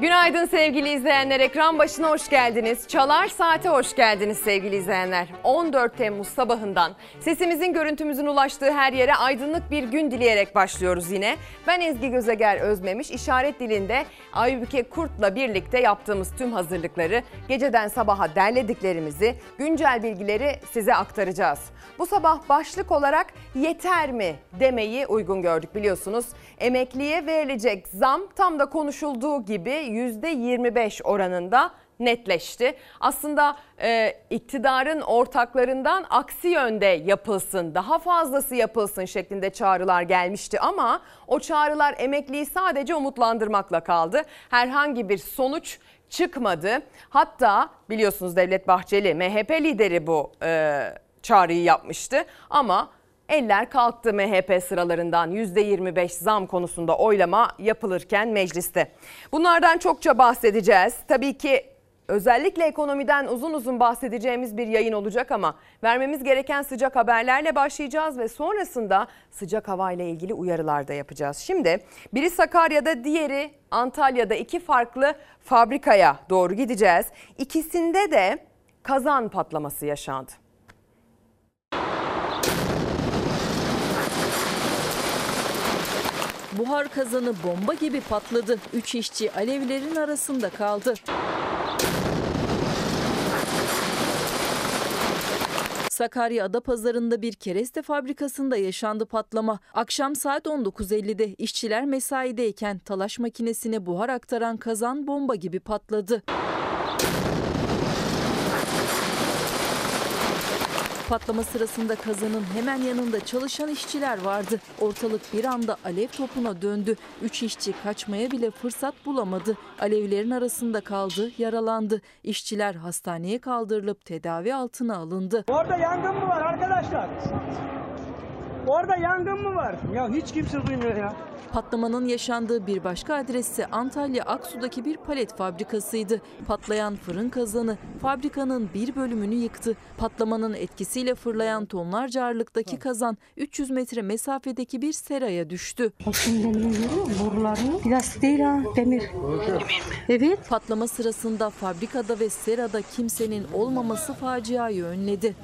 Günaydın sevgili izleyenler, ekran başına hoş geldiniz. Çalar Saat'e hoş geldiniz sevgili izleyenler. 14 Temmuz sabahından sesimizin, görüntümüzün ulaştığı her yere aydınlık bir gün dileyerek başlıyoruz yine. Ben Ezgi Gözeger Özmemiş, işaret dilinde Aybüke Kurt'la birlikte yaptığımız tüm hazırlıkları, geceden sabaha derlediklerimizi, güncel bilgileri size aktaracağız. Bu sabah başlık olarak yeter mi demeyi uygun gördük biliyorsunuz. Emekliye verilecek zam tam da konuşulduğu gibi %25 oranında netleşti. Aslında iktidarın ortaklarından aksi yönde yapılsın, daha fazlası yapılsın şeklinde çağrılar gelmişti ama o çağrılar emekliyi sadece umutlandırmakla kaldı. Herhangi bir sonuç çıkmadı. Hatta biliyorsunuz Devlet Bahçeli, MHP lideri bu çağrıyı yapmıştı ama eller kalktı MHP sıralarından %25 zam konusunda oylama yapılırken mecliste. Bunlardan çokça bahsedeceğiz. Tabii ki özellikle ekonomiden uzun uzun bahsedeceğimiz bir yayın olacak ama vermemiz gereken sıcak haberlerle başlayacağız ve sonrasında sıcak havayla ilgili uyarılar da yapacağız. Şimdi biri Sakarya'da, diğeri Antalya'da iki farklı fabrikaya doğru gideceğiz. İkisinde de kazan patlaması yaşandı. Buhar kazanı bomba gibi patladı. 3 işçi alevlerin arasında kaldı. Sakarya Adapazarı'nda bir kereste fabrikasında yaşandı patlama. Akşam saat 19.50'de işçiler mesaideyken talaş makinesine buhar aktaran kazan bomba gibi patladı. Patlama sırasında kazanın hemen yanında çalışan işçiler vardı. Ortalık bir anda alev topuna döndü. 3 işçi kaçmaya bile fırsat bulamadı. Alevlerin arasında kaldı, yaralandı. İşçiler hastaneye kaldırılıp tedavi altına alındı. Orada yangın mı var arkadaşlar? Orada yangın mı var? Ya hiç kimse duymuyor ya. Patlamanın yaşandığı bir başka adresi Antalya Aksu'daki bir palet fabrikasıydı. Patlayan fırın kazanı fabrikanın bir bölümünü yıktı. Patlamanın etkisiyle fırlayan tonlarca ağırlıktaki kazan 300 metre mesafedeki bir seraya düştü. Boruları plastik değil ha, demir. Evet. Patlama sırasında fabrikada ve serada kimsenin olmaması faciayı önledi.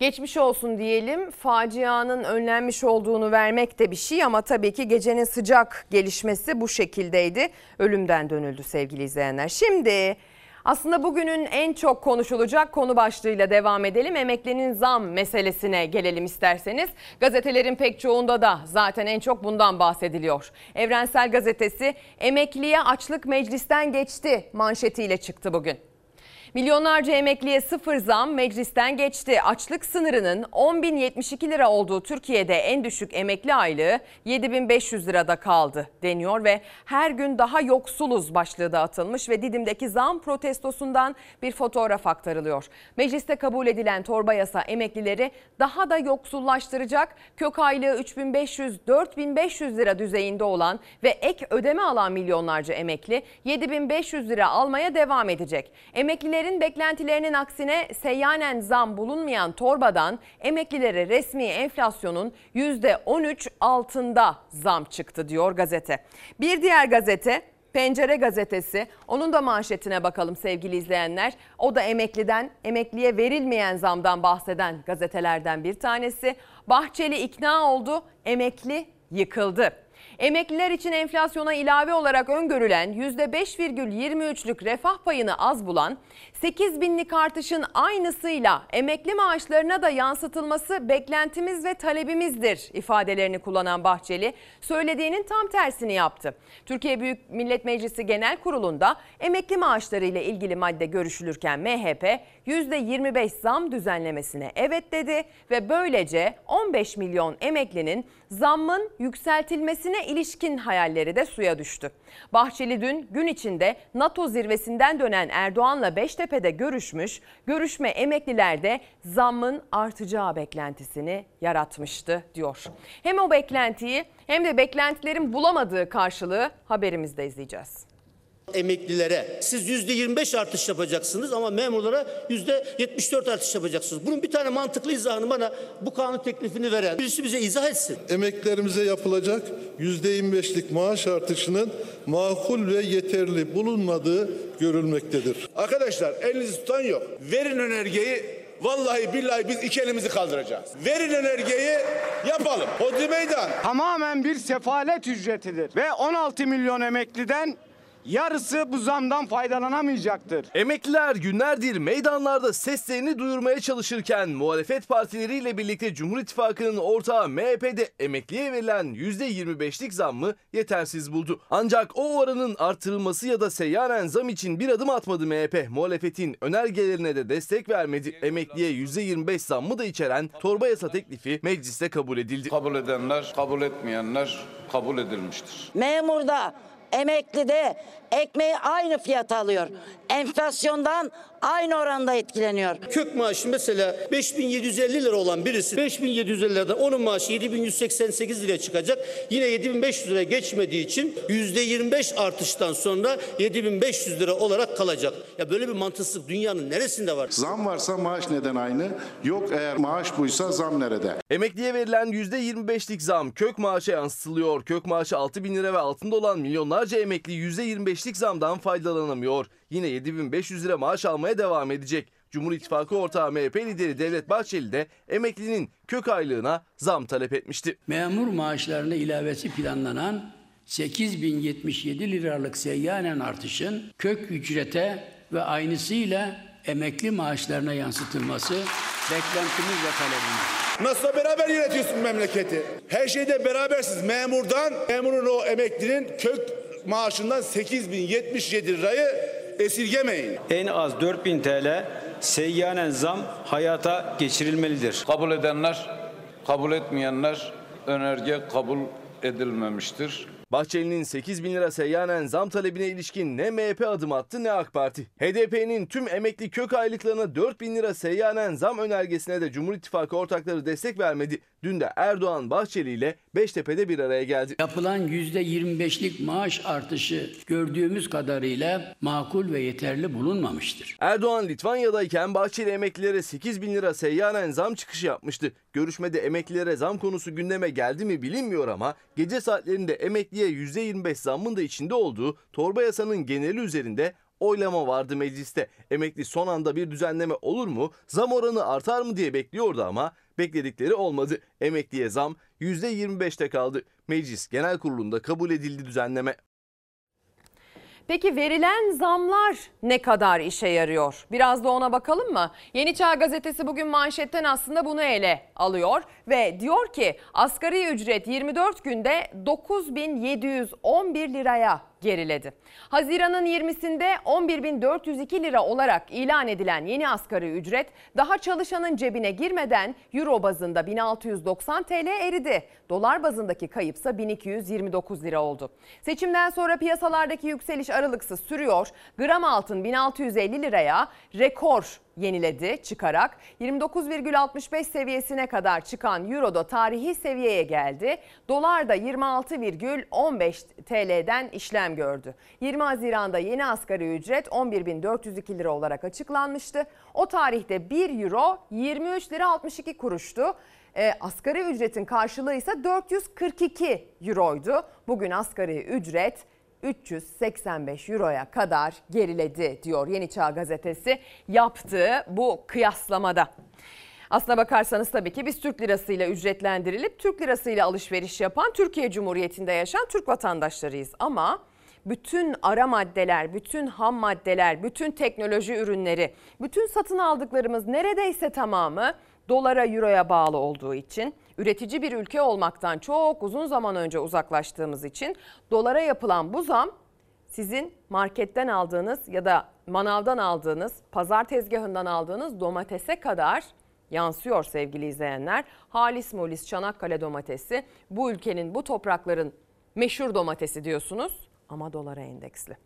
Geçmiş olsun diyelim, facianın önlenmiş olduğunu vermek de bir şey ama tabii ki gecenin sıcak gelişmesi bu şekildeydi. Ölümden dönüldü sevgili izleyenler. Şimdi aslında bugünün en çok konuşulacak konu başlığıyla devam edelim. Emeklinin zam meselesine gelelim isterseniz. Gazetelerin pek çoğunda da zaten en çok bundan bahsediliyor. Evrensel Gazetesi "Emekliye açlık meclisten geçti" manşetiyle çıktı bugün. Milyonlarca emekliye sıfır zam meclisten geçti. Açlık sınırının 10.072 lira olduğu Türkiye'de en düşük emekli aylığı 7.500 lirada kaldı deniyor ve her gün daha yoksuluz başlığı da atılmış ve Didim'deki zam protestosundan bir fotoğraf aktarılıyor. Mecliste kabul edilen torba yasa emeklileri daha da yoksullaştıracak. Kök aylığı 3.500-4.500 lira düzeyinde olan ve ek ödeme alan milyonlarca emekli 7.500 lira almaya devam edecek. Emeklilerin beklentilerinin aksine seyyanen zam bulunmayan torbadan emeklilere resmi enflasyonun %13 altında zam çıktı diyor gazete. Bir diğer gazete Pencere Gazetesi, onun da manşetine bakalım sevgili izleyenler. O da emekliye verilmeyen zamdan bahseden gazetelerden bir tanesi. Bahçeli ikna oldu, emekli yıkıldı. Emekliler için enflasyona ilave olarak öngörülen %5,23'lük refah payını az bulan 8 binlik artışın aynısıyla emekli maaşlarına da yansıtılması beklentimiz ve talebimizdir ifadelerini kullanan Bahçeli söylediğinin tam tersini yaptı. Türkiye Büyük Millet Meclisi Genel Kurulu'nda emekli maaşları ile ilgili madde görüşülürken MHP %25 zam düzenlemesine evet dedi ve böylece 15 milyon emeklinin zammın yükseltilmesine ilişkin hayalleri de suya düştü. Bahçeli dün gün içinde NATO zirvesinden dönen Erdoğan'la Beştepe'de görüşmüş, görüşme emeklilerde zammın artacağı beklentisini yaratmıştı diyor. Hem o beklentiyi hem de beklentilerin bulamadığı karşılığı haberimizde izleyeceğiz. emeklilere siz %25 artış yapacaksınız ama memurlara %74 artış yapacaksınız. Bunun bir tane mantıklı izahını bana bu kanun teklifini veren birisi bize izah etsin. Emeklerimize yapılacak %25'lik maaş artışının makul ve yeterli bulunmadığı görülmektedir. Arkadaşlar elinizi tutan yok. Verin önergeyi, vallahi billahi biz iki elimizi kaldıracağız. Verin önergeyi, yapalım. Hodri meydan. Tamamen bir sefalet ücretidir ve 16 milyon emekliden yarısı bu zamdan faydalanamayacaktır. Emekliler günlerdir meydanlarda seslerini duyurmaya çalışırken muhalefet partileriyle birlikte Cumhur İttifakı'nın ortağı MHP'de emekliye verilen %25'lik zammı yetersiz buldu. Ancak o oranın artırılması ya da seyyanen zam için bir adım atmadı MHP. Muhalefetin önergelerine de destek vermedi. Emekliye %25 zammı da içeren torba yasa teklifi mecliste kabul edildi. Kabul edenler, kabul etmeyenler kabul edilmiştir. Memurda, emeklide ekmeği aynı fiyata alıyor. Enflasyondan aynı oranda etkileniyor. Kök maaşı mesela 5.750 lira olan birisi 5.750 liradan onun maaşı 7.188 liraya çıkacak. Yine 7.500 liraya geçmediği için %25 artıştan sonra 7.500 lira olarak kalacak. Ya böyle bir mantıksızlık dünyanın neresinde var? Zam varsa maaş neden aynı? Yok, eğer maaş buysa zam nerede? Emekliye verilen %25'lik zam kök maaşa yansıtılıyor. Kök maaşı 6.000 lira ve altında olan milyonlarca emekli %25'lik zamdan faydalanamıyor. Yine 7.500 lira maaş almaya devam edecek. Cumhur İttifakı ortağı MHP lideri Devlet Bahçeli de emeklinin kök aylığına zam talep etmişti. Memur maaşlarına ilavesi planlanan 8.077 liralık seyyanen artışın kök ücrete ve aynısıyla emekli maaşlarına yansıtılması beklentimiz ve talebimiz. Nasıl beraber yönetiyorsun memleketi? Her şeyde berabersiniz. Memurun o emeklinin kök maaşından 8.077 lirayı esirgemeyin. En az 4.000 TL seyyanen zam hayata geçirilmelidir. Kabul edenler, kabul etmeyenler önerge kabul edilmemiştir. Bahçeli'nin 8.000 lira seyyanen zam talebine ilişkin ne MHP adım attı ne AK Parti. HDP'nin tüm emekli kök aylıklarına 4.000 lira seyyanen zam önergesine de Cumhur İttifakı ortakları destek vermedi. Dün de Erdoğan Bahçeli ile Beştepe'de bir araya geldi. Yapılan %25'lik maaş artışı gördüğümüz kadarıyla makul ve yeterli bulunmamıştır. Erdoğan Litvanya'dayken Bahçeli emeklilere 8.000 lira seyyanen zam çıkışı yapmıştı. Görüşmede emeklilere zam konusu gündeme geldi mi bilinmiyor ama gece saatlerinde emekliye %25 zammın da içinde olduğu torba yasanın geneli üzerinde oylama vardı mecliste. Emekli son anda bir düzenleme olur mu, zam oranı artar mı diye bekliyordu ama bekledikleri olmadı. Emekliye zam %25'te kaldı. Meclis Genel Kurulu'nda kabul edildi düzenleme. Peki verilen zamlar ne kadar işe yarıyor? Biraz da ona bakalım mı? Yeni Çağ Gazetesi bugün manşetten aslında bunu ele alıyor ve diyor ki asgari ücret 24 günde 9.711 liraya geriledi. Haziran'ın 20'sinde 11.402 lira olarak ilan edilen yeni asgari ücret daha çalışanın cebine girmeden euro bazında 1.690 TL eridi. Dolar bazındaki kayıpsa 1.229 lira oldu. Seçimden sonra piyasalardaki yükseliş aralıksız sürüyor. Gram altın 1.650 liraya rekor yeniledi çıkarak 29,65 seviyesine kadar çıkan euro da tarihi seviyeye geldi. Dolar da 26,15 TL'den işlem gördü. 20 Haziran'da yeni asgari ücret 11.402 lira olarak açıklanmıştı. O tarihte 1 euro 23 lira 62 kuruştu. Asgari ücretin karşılığı ise 442 euroydu. Bugün asgari ücret 385 euroya kadar geriledi diyor Yeni Çağ Gazetesi yaptığı bu kıyaslamada. Aslına bakarsanız tabii ki biz Türk lirasıyla ücretlendirilip Türk lirasıyla alışveriş yapan Türkiye Cumhuriyeti'nde yaşayan Türk vatandaşlarıyız. Ama bütün ara maddeler, bütün ham maddeler, bütün teknoloji ürünleri, bütün satın aldıklarımız neredeyse tamamı dolara, euroya bağlı olduğu için, üretici bir ülke olmaktan çok uzun zaman önce uzaklaştığımız için dolara yapılan bu zam sizin marketten aldığınız ya da manavdan aldığınız, pazar tezgahından aldığınız domatese kadar yansıyor sevgili izleyenler. Halis molis Çanakkale domatesi, bu ülkenin, bu toprakların meşhur domatesi diyorsunuz ama dolara endeksli.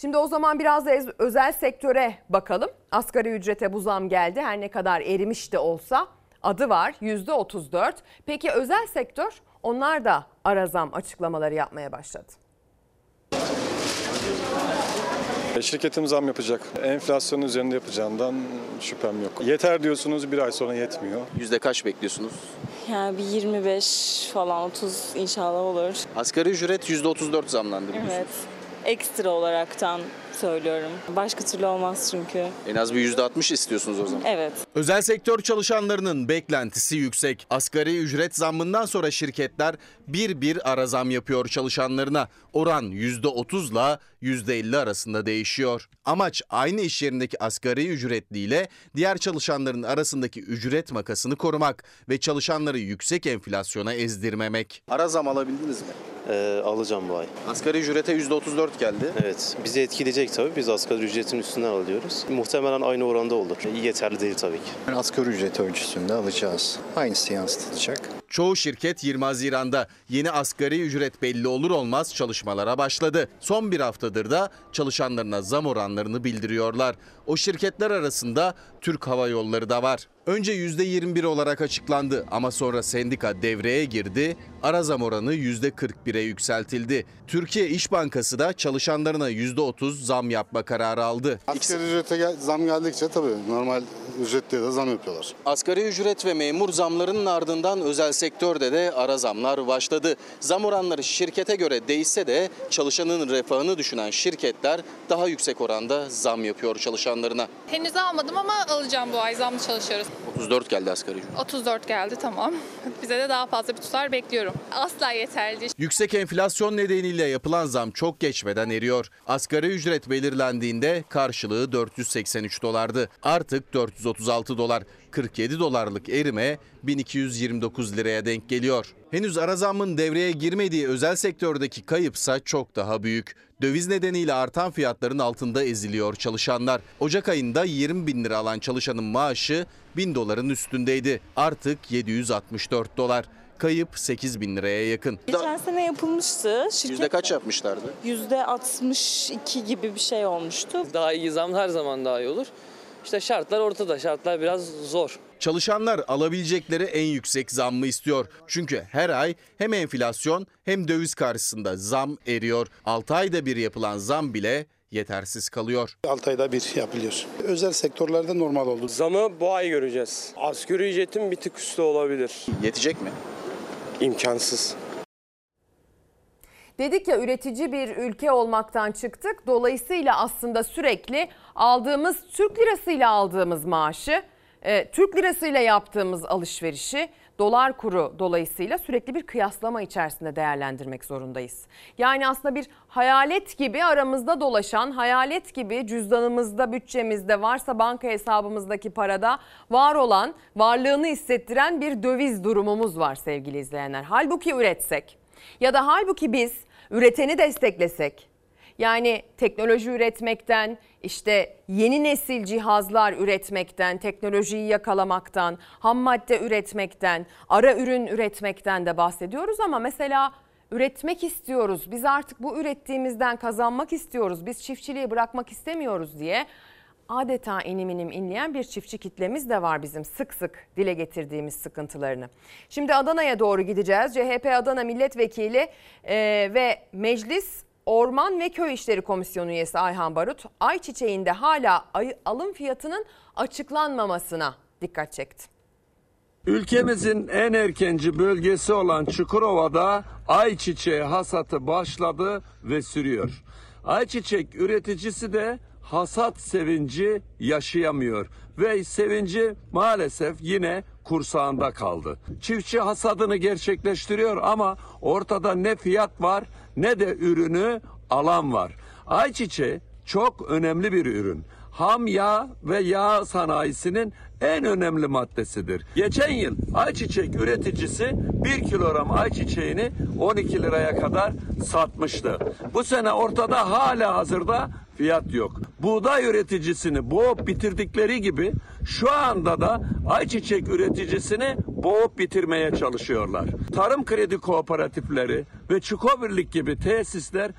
Şimdi o zaman biraz da özel sektöre bakalım. Asgari ücrete bu zam geldi. Her ne kadar erimiş de olsa adı var %34. Peki özel sektör, onlar da ara zam açıklamaları yapmaya başladı. Şirketim zam yapacak. Enflasyonun üzerinde yapacağından şüphem yok. Yeter diyorsunuz, bir ay sonra yetmiyor. Yüzde kaç bekliyorsunuz? Yani bir 25 falan 30 inşallah olur. Asgari ücret %34 zamlandı biliyorsunuz. Evet. Ekstra olaraktan söylüyorum. Başka türlü olmaz çünkü. En az bir %60 istiyorsunuz o zaman. Evet. Özel sektör çalışanlarının beklentisi yüksek. Asgari ücret zammından sonra şirketler bir ara zam yapıyor çalışanlarına. Oran %30'la %50 arasında değişiyor. Amaç aynı iş yerindeki asgari ücretliyle diğer çalışanların arasındaki ücret makasını korumak ve çalışanları yüksek enflasyona ezdirmemek. Ara zam alabildiniz mi? Alacağım bu ay. Asgari ücrete %34 geldi. Evet, bizi etkileyecek tabii. Biz asgari ücretin üstünden alıyoruz. Muhtemelen aynı oranda olur. Yeterli değil tabii ki. Yani asgari ücret ölçüsünde alacağız. Aynısı yansıtılacak. Çoğu şirket 20 Haziran'da yeni asgari ücret belli olur olmaz çalışmalara başladı. Son bir haftadır da çalışanlarına zam oranlarını bildiriyorlar. O şirketler arasında Türk Hava Yolları da var. Önce %21 olarak açıklandı ama sonra sendika devreye girdi. Ara zam oranı %41'e yükseltildi. Türkiye İş Bankası da çalışanlarına %30 zam yapma kararı aldı. Asgari ücrete zam geldikçe tabii normal ücretliye de zam yapıyorlar. Asgari ücret ve memur zamlarının ardından özel sektörde de ara zamlar başladı. Zam oranları şirkete göre değişse de çalışanın refahını düşünen şirketler daha yüksek oranda zam yapıyor çalışanlarına. Henüz almadım ama alacağım bu ay, zamlı çalışıyoruz. 34 geldi asgari ücret. 34 geldi, tamam. Bize de daha fazla bir tutar bekliyorum. Asla yeterli değil. Yüksek enflasyon nedeniyle yapılan zam çok geçmeden eriyor. Asgari ücret belirlendiğinde karşılığı $483'tü. Artık $436. 47 dolarlık erime 1229 liraya denk geliyor. Henüz ara zammın devreye girmediği özel sektördeki kayıpsa çok daha büyük. Döviz nedeniyle artan fiyatların altında eziliyor çalışanlar. Ocak ayında 20 bin lira alan çalışanın maaşı $1000 üstündeydi. Artık $764. Kayıp 8 bin liraya yakın. Geçen sene yapılmıştı. Yüzde kaç yapmışlardı? %62 gibi bir şey olmuştu. Daha iyi zam her zaman daha iyi olur. İşte şartlar ortada, şartlar biraz zor. Çalışanlar alabilecekleri en yüksek zammı istiyor. Çünkü her ay hem enflasyon hem döviz karşısında zam eriyor. 6 ayda bir yapılan zam bile yetersiz kalıyor. 6 ayda bir yapılıyor. Özel sektörlerde normal oldu. Zamı bu ay göreceğiz. Asgari ücretin bir tık üstü olabilir. Yetecek mi? İmkansız. Dedik ya, üretici bir ülke olmaktan çıktık. Dolayısıyla aslında sürekli aldığımız Türk lirasıyla aldığımız maaşı, Türk lirasıyla yaptığımız alışverişi, dolar kuru dolayısıyla sürekli bir kıyaslama içerisinde değerlendirmek zorundayız. Yani aslında bir hayalet gibi aramızda dolaşan, hayalet gibi cüzdanımızda, bütçemizde, varsa banka hesabımızdaki parada var olan, varlığını hissettiren bir döviz durumumuz var sevgili izleyenler. Halbuki üretsek ya da halbuki biz üreteni desteklesek, yani teknoloji üretmekten, işte yeni nesil cihazlar üretmekten, teknolojiyi yakalamaktan, ham madde üretmekten, ara ürün üretmekten de bahsediyoruz ama mesela üretmek istiyoruz. Biz artık bu ürettiğimizden kazanmak istiyoruz. Biz çiftçiliği bırakmak istemiyoruz diye adeta inim inim inleyen bir çiftçi kitlemiz de var bizim, sık sık dile getirdiğimiz sıkıntılarını. Şimdi Adana'ya doğru gideceğiz. CHP Adana Milletvekili ve Meclis Orman ve Köy İşleri Komisyonu üyesi Ayhan Barut, ayçiçeğinde hala alım fiyatının açıklanmamasına dikkat çekti. Ülkemizin en erkenci bölgesi olan Çukurova'da ayçiçeği hasatı başladı ve sürüyor. Ayçiçek üreticisi de hasat sevinci yaşayamıyor ve sevinci maalesef yine kursağında kaldı. Çiftçi hasadını gerçekleştiriyor ama ortada ne fiyat var ne de ürünü alan var. Ayçiçeği çok önemli bir ürün. Ham yağ ve yağ sanayisinin en önemli maddesidir. Geçen yıl ayçiçek üreticisi 1 kilogram ayçiçeğini 12 liraya kadar satmıştı. Bu sene ortada hala hazırda fiyat yok. Buğday üreticisini boğup bitirdikleri gibi şu anda da ayçiçek üreticisini boğup bitirmeye çalışıyorlar. Tarım kredi kooperatifleri ve çikovirlik gibi tesisler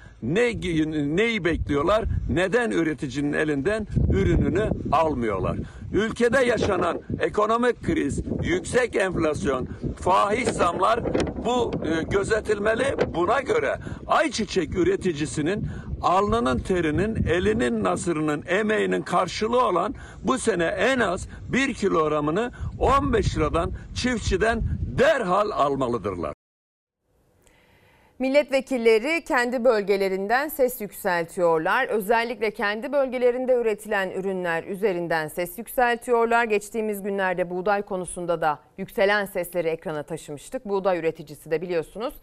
neyi bekliyorlar? Neden üreticinin elinden ürününü almıyorlar? Ülkede yaşanan ekonomik kriz, yüksek enflasyon, fahiş zamlar bu gözetilmeli. Buna göre ayçiçek üreticisinin alnının terinin, elinin nasırının, emeğinin karşılığı olan bu sene en az 1 kilogramını 15 liradan çiftçiden derhal almalıdırlar. Milletvekilleri kendi bölgelerinden ses yükseltiyorlar. Özellikle kendi bölgelerinde üretilen ürünler üzerinden ses yükseltiyorlar. Geçtiğimiz günlerde buğday konusunda da yükselen sesleri ekrana taşımıştık. Buğday üreticisi de biliyorsunuz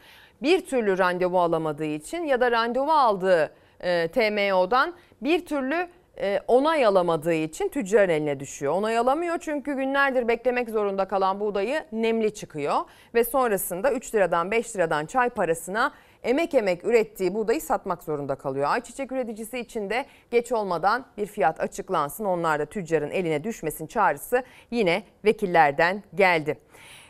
bir türlü randevu alamadığı için ya da randevu aldığı TMO'dan bir türlü onay alamadığı için tüccarın eline düşüyor. Onay alamıyor çünkü günlerdir beklemek zorunda kalan buğdayı nemli çıkıyor. Ve sonrasında 3 liradan 5 liradan çay parasına emek ürettiği buğdayı satmak zorunda kalıyor. Ayçiçek üreticisi için de geç olmadan bir fiyat açıklansın, onlar da tüccarın eline düşmesin çağrısı yine vekillerden geldi.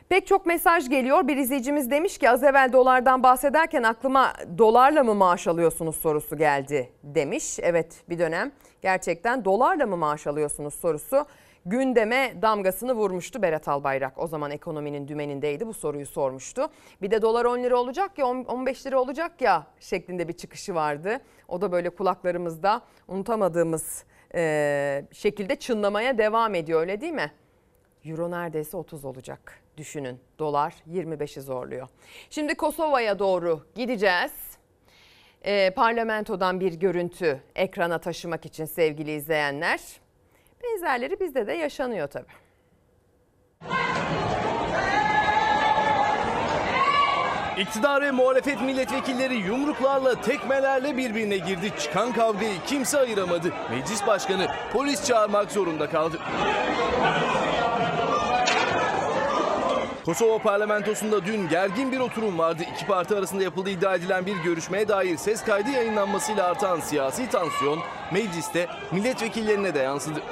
Pek çok mesaj geliyor. Bir izleyicimiz demiş ki az evvel dolardan bahsederken aklıma dolarla mı maaş alıyorsunuz sorusu geldi demiş. Evet, bir dönem gerçekten dolarla mı maaş alıyorsunuz sorusu gündeme damgasını vurmuştu. Berat Albayrak o zaman ekonominin dümenindeydi, bu soruyu sormuştu. Bir de dolar 10 lira olacak ya 15 lira olacak ya şeklinde bir çıkışı vardı. O da böyle kulaklarımızda unutamadığımız şekilde çınlamaya devam ediyor, öyle değil mi? Euro neredeyse 30 olacak. Düşünün, dolar 25'i zorluyor. Şimdi Kosova'ya doğru gideceğiz. Parlamentodan bir görüntü ekrana taşımak için sevgili izleyenler. Benzerleri bizde de yaşanıyor tabii. İktidar ve muhalefet milletvekilleri yumruklarla, tekmelerle birbirine girdi. Çıkan kavgayı kimse ayıramadı. Meclis başkanı polis çağırmak zorunda kaldı. Kosova parlamentosunda dün gergin bir oturum vardı. İki parti arasında yapıldığı iddia edilen bir görüşmeye dair ses kaydı yayınlanmasıyla artan siyasi tansiyon mecliste milletvekillerine de yansıdı.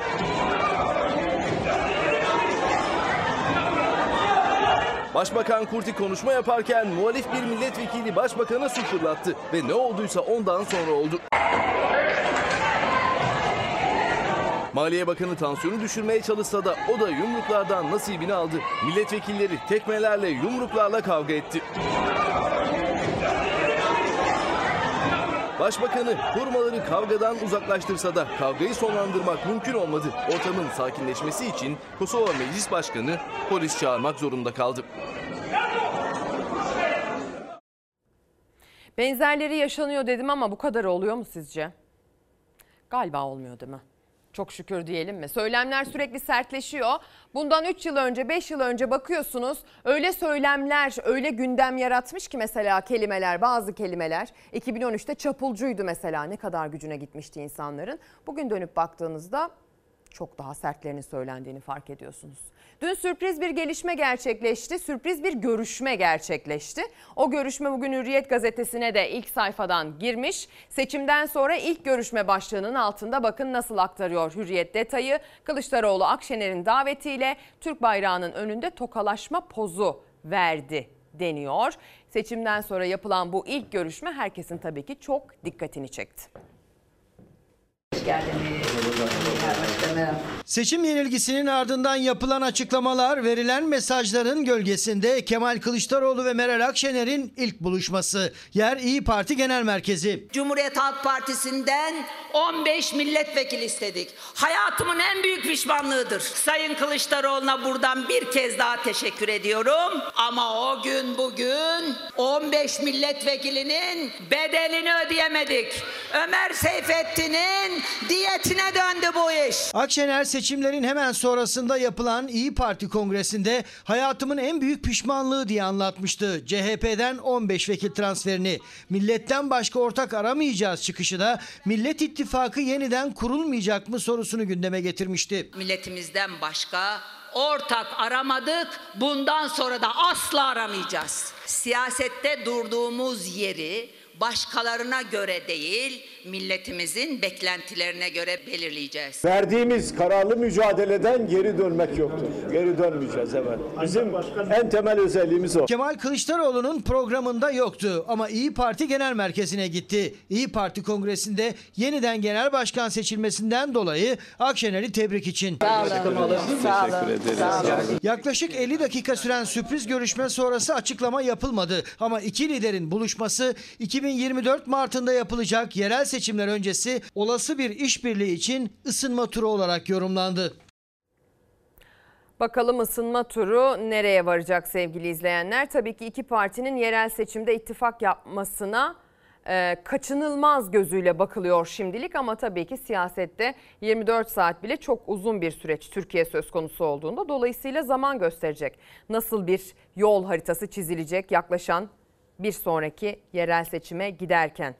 Başbakan Kurti konuşma yaparken muhalif bir milletvekili başbakana su fırlattı ve ne olduysa ondan sonra oldu. Maliye Bakanı tansiyonu düşürmeye çalışsa da o da yumruklardan nasibini aldı. Milletvekilleri tekmelerle, yumruklarla kavga etti. Başbakanı korumaları kavgadan uzaklaştırsa da kavgayı sonlandırmak mümkün olmadı. Ortamın sakinleşmesi için Kosova Meclis Başkanı polis çağırmak zorunda kaldı. Benzerleri yaşanıyor dedim ama bu kadar oluyor mu sizce? Galiba olmuyor değil mi? Çok şükür diyelim mi? Söylemler sürekli sertleşiyor. Bundan 3 yıl önce, 5 yıl önce bakıyorsunuz öyle söylemler, öyle gündem yaratmış ki mesela kelimeler, bazı kelimeler 2013'te çapulcuydu mesela, ne kadar gücüne gitmişti insanların. Bugün dönüp baktığınızda çok daha sertlerinin söylendiğini fark ediyorsunuz. Dün sürpriz bir gelişme gerçekleşti, sürpriz bir görüşme gerçekleşti. O görüşme bugün Hürriyet gazetesine de ilk sayfadan girmiş. Seçimden sonra ilk görüşme başlığının altında bakın nasıl aktarıyor Hürriyet detayı. Kılıçdaroğlu Akşener'in davetiyle Türk bayrağının önünde tokalaşma pozu verdi deniyor. Seçimden sonra yapılan bu ilk görüşme herkesin tabii ki çok dikkatini çekti. Seçim yenilgisinin ardından yapılan açıklamalar, verilen mesajların gölgesinde Kemal Kılıçdaroğlu ve Meral Akşener'in ilk buluşması. Yer İyi Parti Genel Merkezi. Cumhuriyet Halk Partisi'nden 15 milletvekili istedik. Hayatımın en büyük pişmanlığıdır. Sayın Kılıçdaroğlu'na buradan bir kez daha teşekkür ediyorum. Ama o gün bugün 15 milletvekilinin bedelini ödeyemedik. Ömer Seyfettin'in diyetine döndü bu iş. Akşener seçimlerin hemen sonrasında yapılan İyi Parti kongresinde hayatımın en büyük pişmanlığı diye anlatmıştı. CHP'den 15 vekil transferini, milletten başka ortak aramayacağız çıkışı da Millet İttifakı yeniden kurulmayacak mı sorusunu gündeme getirmişti. Milletimizden başka ortak aramadık, bundan sonra da asla aramayacağız. Siyasette durduğumuz yeri başkalarına göre değil, milletimizin beklentilerine göre belirleyeceğiz. Verdiğimiz kararlı mücadeleden geri dönmek yoktur. Geri dönmeyeceğiz hemen. Bizim en temel özelliğimiz o. Kemal Kılıçdaroğlu'nun programında yoktu ama İyi Parti Genel Merkezi'ne gitti. İyi Parti Kongresi'nde yeniden genel başkan seçilmesinden dolayı Akşener'i tebrik için. Sağ olun. Yaklaşık 50 dakika süren sürpriz görüşme sonrası açıklama yapılmadı ama iki liderin buluşması 2000 2024 Mart'ında yapılacak yerel seçimler öncesi olası bir işbirliği için ısınma turu olarak yorumlandı. Bakalım ısınma turu nereye varacak sevgili izleyenler? Tabii ki iki partinin yerel seçimde ittifak yapmasına kaçınılmaz gözüyle bakılıyor şimdilik, ama tabii ki siyasette 24 saat bile çok uzun bir süreç Türkiye söz konusu olduğunda. Dolayısıyla zaman gösterecek. Nasıl bir yol haritası çizilecek yaklaşan bir sonraki yerel seçime giderken.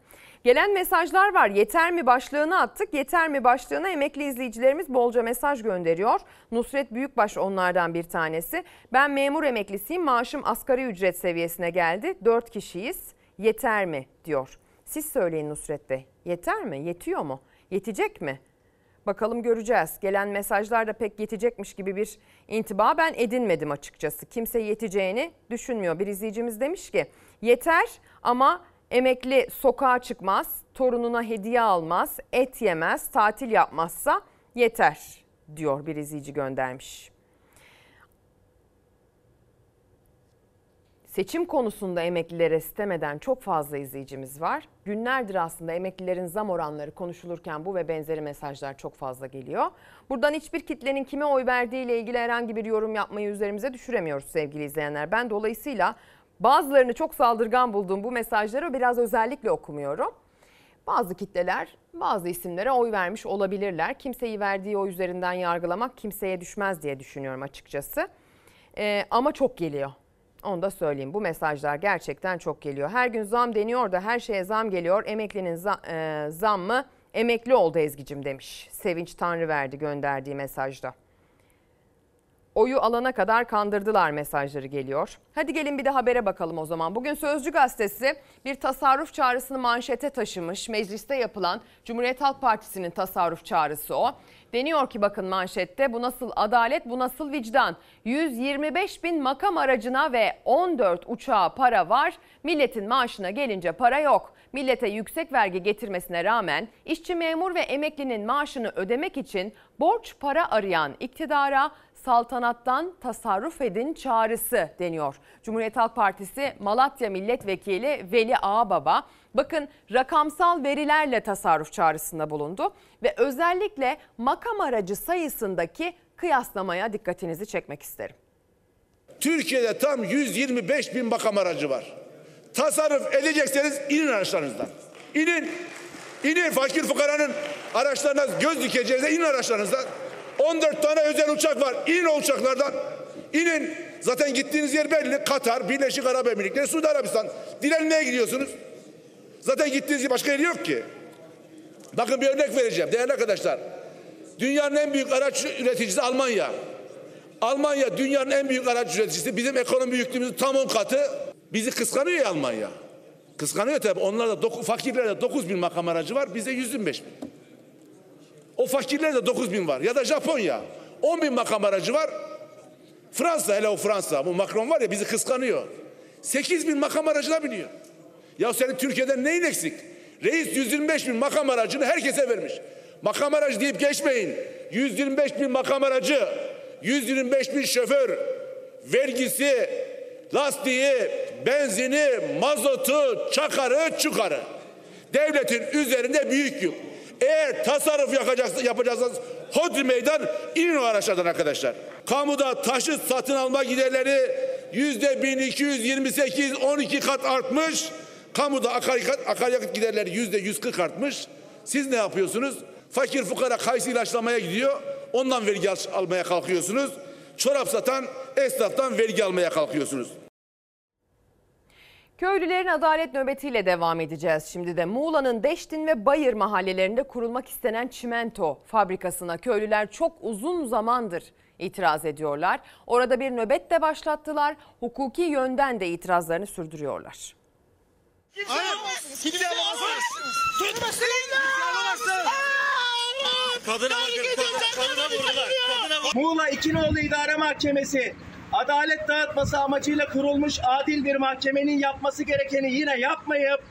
Gelen mesajlar var. Yeter mi başlığını attık. Yeter mi başlığına emekli izleyicilerimiz bolca mesaj gönderiyor. Nusret Büyükbaş onlardan bir tanesi. Ben memur emeklisiyim. Maaşım asgari ücret seviyesine geldi. 4 kişiyiz. Yeter mi diyor. Siz söyleyin Nusret Bey. Yeter mi? Yetiyor mu? Yetecek mi? Bakalım, göreceğiz. Gelen mesajlar da pek yetecekmiş gibi bir intiba ben edinmedim açıkçası. Kimse yeteceğini düşünmüyor. Bir izleyicimiz demiş ki yeter ama emekli sokağa çıkmaz, torununa hediye almaz, et yemez, tatil yapmazsa yeter diyor bir izleyici göndermiş. Seçim konusunda emeklilere sitemeden çok fazla izleyicimiz var. Günlerdir aslında emeklilerin zam oranları konuşulurken bu ve benzeri mesajlar çok fazla geliyor. Buradan hiçbir kitlenin kime oy verdiğiyle ilgili herhangi bir yorum yapmayı üzerimize düşüremiyoruz sevgili izleyenler. Ben dolayısıyla bazılarını çok saldırgan bulduğum bu mesajları biraz özellikle okumuyorum. Bazı kitleler bazı isimlere oy vermiş olabilirler. Kimseyi verdiği oy üzerinden yargılamak kimseye düşmez diye düşünüyorum açıkçası. Ama çok geliyor. Onu da söyleyeyim. Bu mesajlar gerçekten çok geliyor. Her gün zam deniyor da her şeye zam geliyor. Emeklinin zammı emekli oldu Ezgi'cim demiş. Sevinç Tanrıverdi gönderdiği mesajda. Oyu alana kadar kandırdılar mesajları geliyor. Hadi gelin bir de habere bakalım o zaman. Bugün Sözcü Gazetesi bir tasarruf çağrısını manşete taşımış. Mecliste yapılan Cumhuriyet Halk Partisi'nin tasarruf çağrısı o. Deniyor ki bakın manşette, bu nasıl adalet, bu nasıl vicdan? 125 bin makam aracına ve 14 uçağa para var. Milletin maaşına gelince para yok. Millete yüksek vergi getirmesine rağmen işçi, memur ve emeklinin maaşını ödemek için borç para arayan iktidara saltanattan tasarruf edin çağrısı deniyor. Cumhuriyet Halk Partisi Malatya Milletvekili Veli Ağbaba bakın rakamsal verilerle tasarruf çağrısında bulundu ve özellikle makam aracı sayısındaki kıyaslamaya dikkatinizi çekmek isterim. Türkiye'de tam 125 bin makam aracı var. Tasarruf edecekseniz inin araçlarınızdan. İnin fakir fukaranın araçlarına göz dikeceğinize inin araçlarınızdan. 14 tane özel uçak var. İnin o uçaklardan. İnin. Zaten gittiğiniz yer belli. Katar, Birleşik Arap Emirlikleri, Suudi Arabistan. Dilenmeye gidiyorsunuz. Zaten gittiğiniz başka yer yok ki. Bakın bir örnek vereceğim değerli arkadaşlar. Dünyanın en büyük araç üreticisi Almanya. Almanya dünyanın en büyük araç üreticisi. Bizim ekonomi yüklümüzün tam 10 katı. Bizi kıskanıyor ya Almanya. Kıskanıyor tabii. Onlarda fakirlerde 9 bin makam aracı var. Bizde 125 bin. O fakirlerde 9 bin var. Ya da Japonya. 10 bin makam aracı var. Fransa, hele o Fransa. Bu Macron var ya, bizi kıskanıyor. 8 bin makam aracına biniyor. Ya senin Türkiye'den neyin eksik? Reis 125 bin makam aracını herkese vermiş. Makam aracı deyip geçmeyin. 125 bin makam aracı, 125 bin şoför, vergisi, lastiği, benzini, mazotu, çakarı, çukarı. Devletin üzerinde büyük yük. Eğer tasarruf yapacaksanız hodri meydan, inin o araçlardan arkadaşlar. Kamuda taşıt satın alma giderleri %1228, 12 kat artmış. Kamuda akaryakıt giderleri %140 artmış. Siz ne yapıyorsunuz? Fakir fukara kayısı ilaçlamaya gidiyor. Ondan vergi almaya kalkıyorsunuz. Çorap satan esnaftan vergi almaya kalkıyorsunuz. Köylülerin adalet nöbetiyle devam edeceğiz şimdi de. Muğla'nın Deştin ve Bayır mahallelerinde kurulmak istenen çimento fabrikasına köylüler çok uzun zamandır itiraz ediyorlar. Orada bir nöbet de başlattılar. Hukuki yönden de itirazlarını sürdürüyorlar. Muğla 2 Nolu İdare Mahkemesi adalet dağıtması amacıyla kurulmuş adil bir mahkemenin yapması gerekeni yine yapmayıp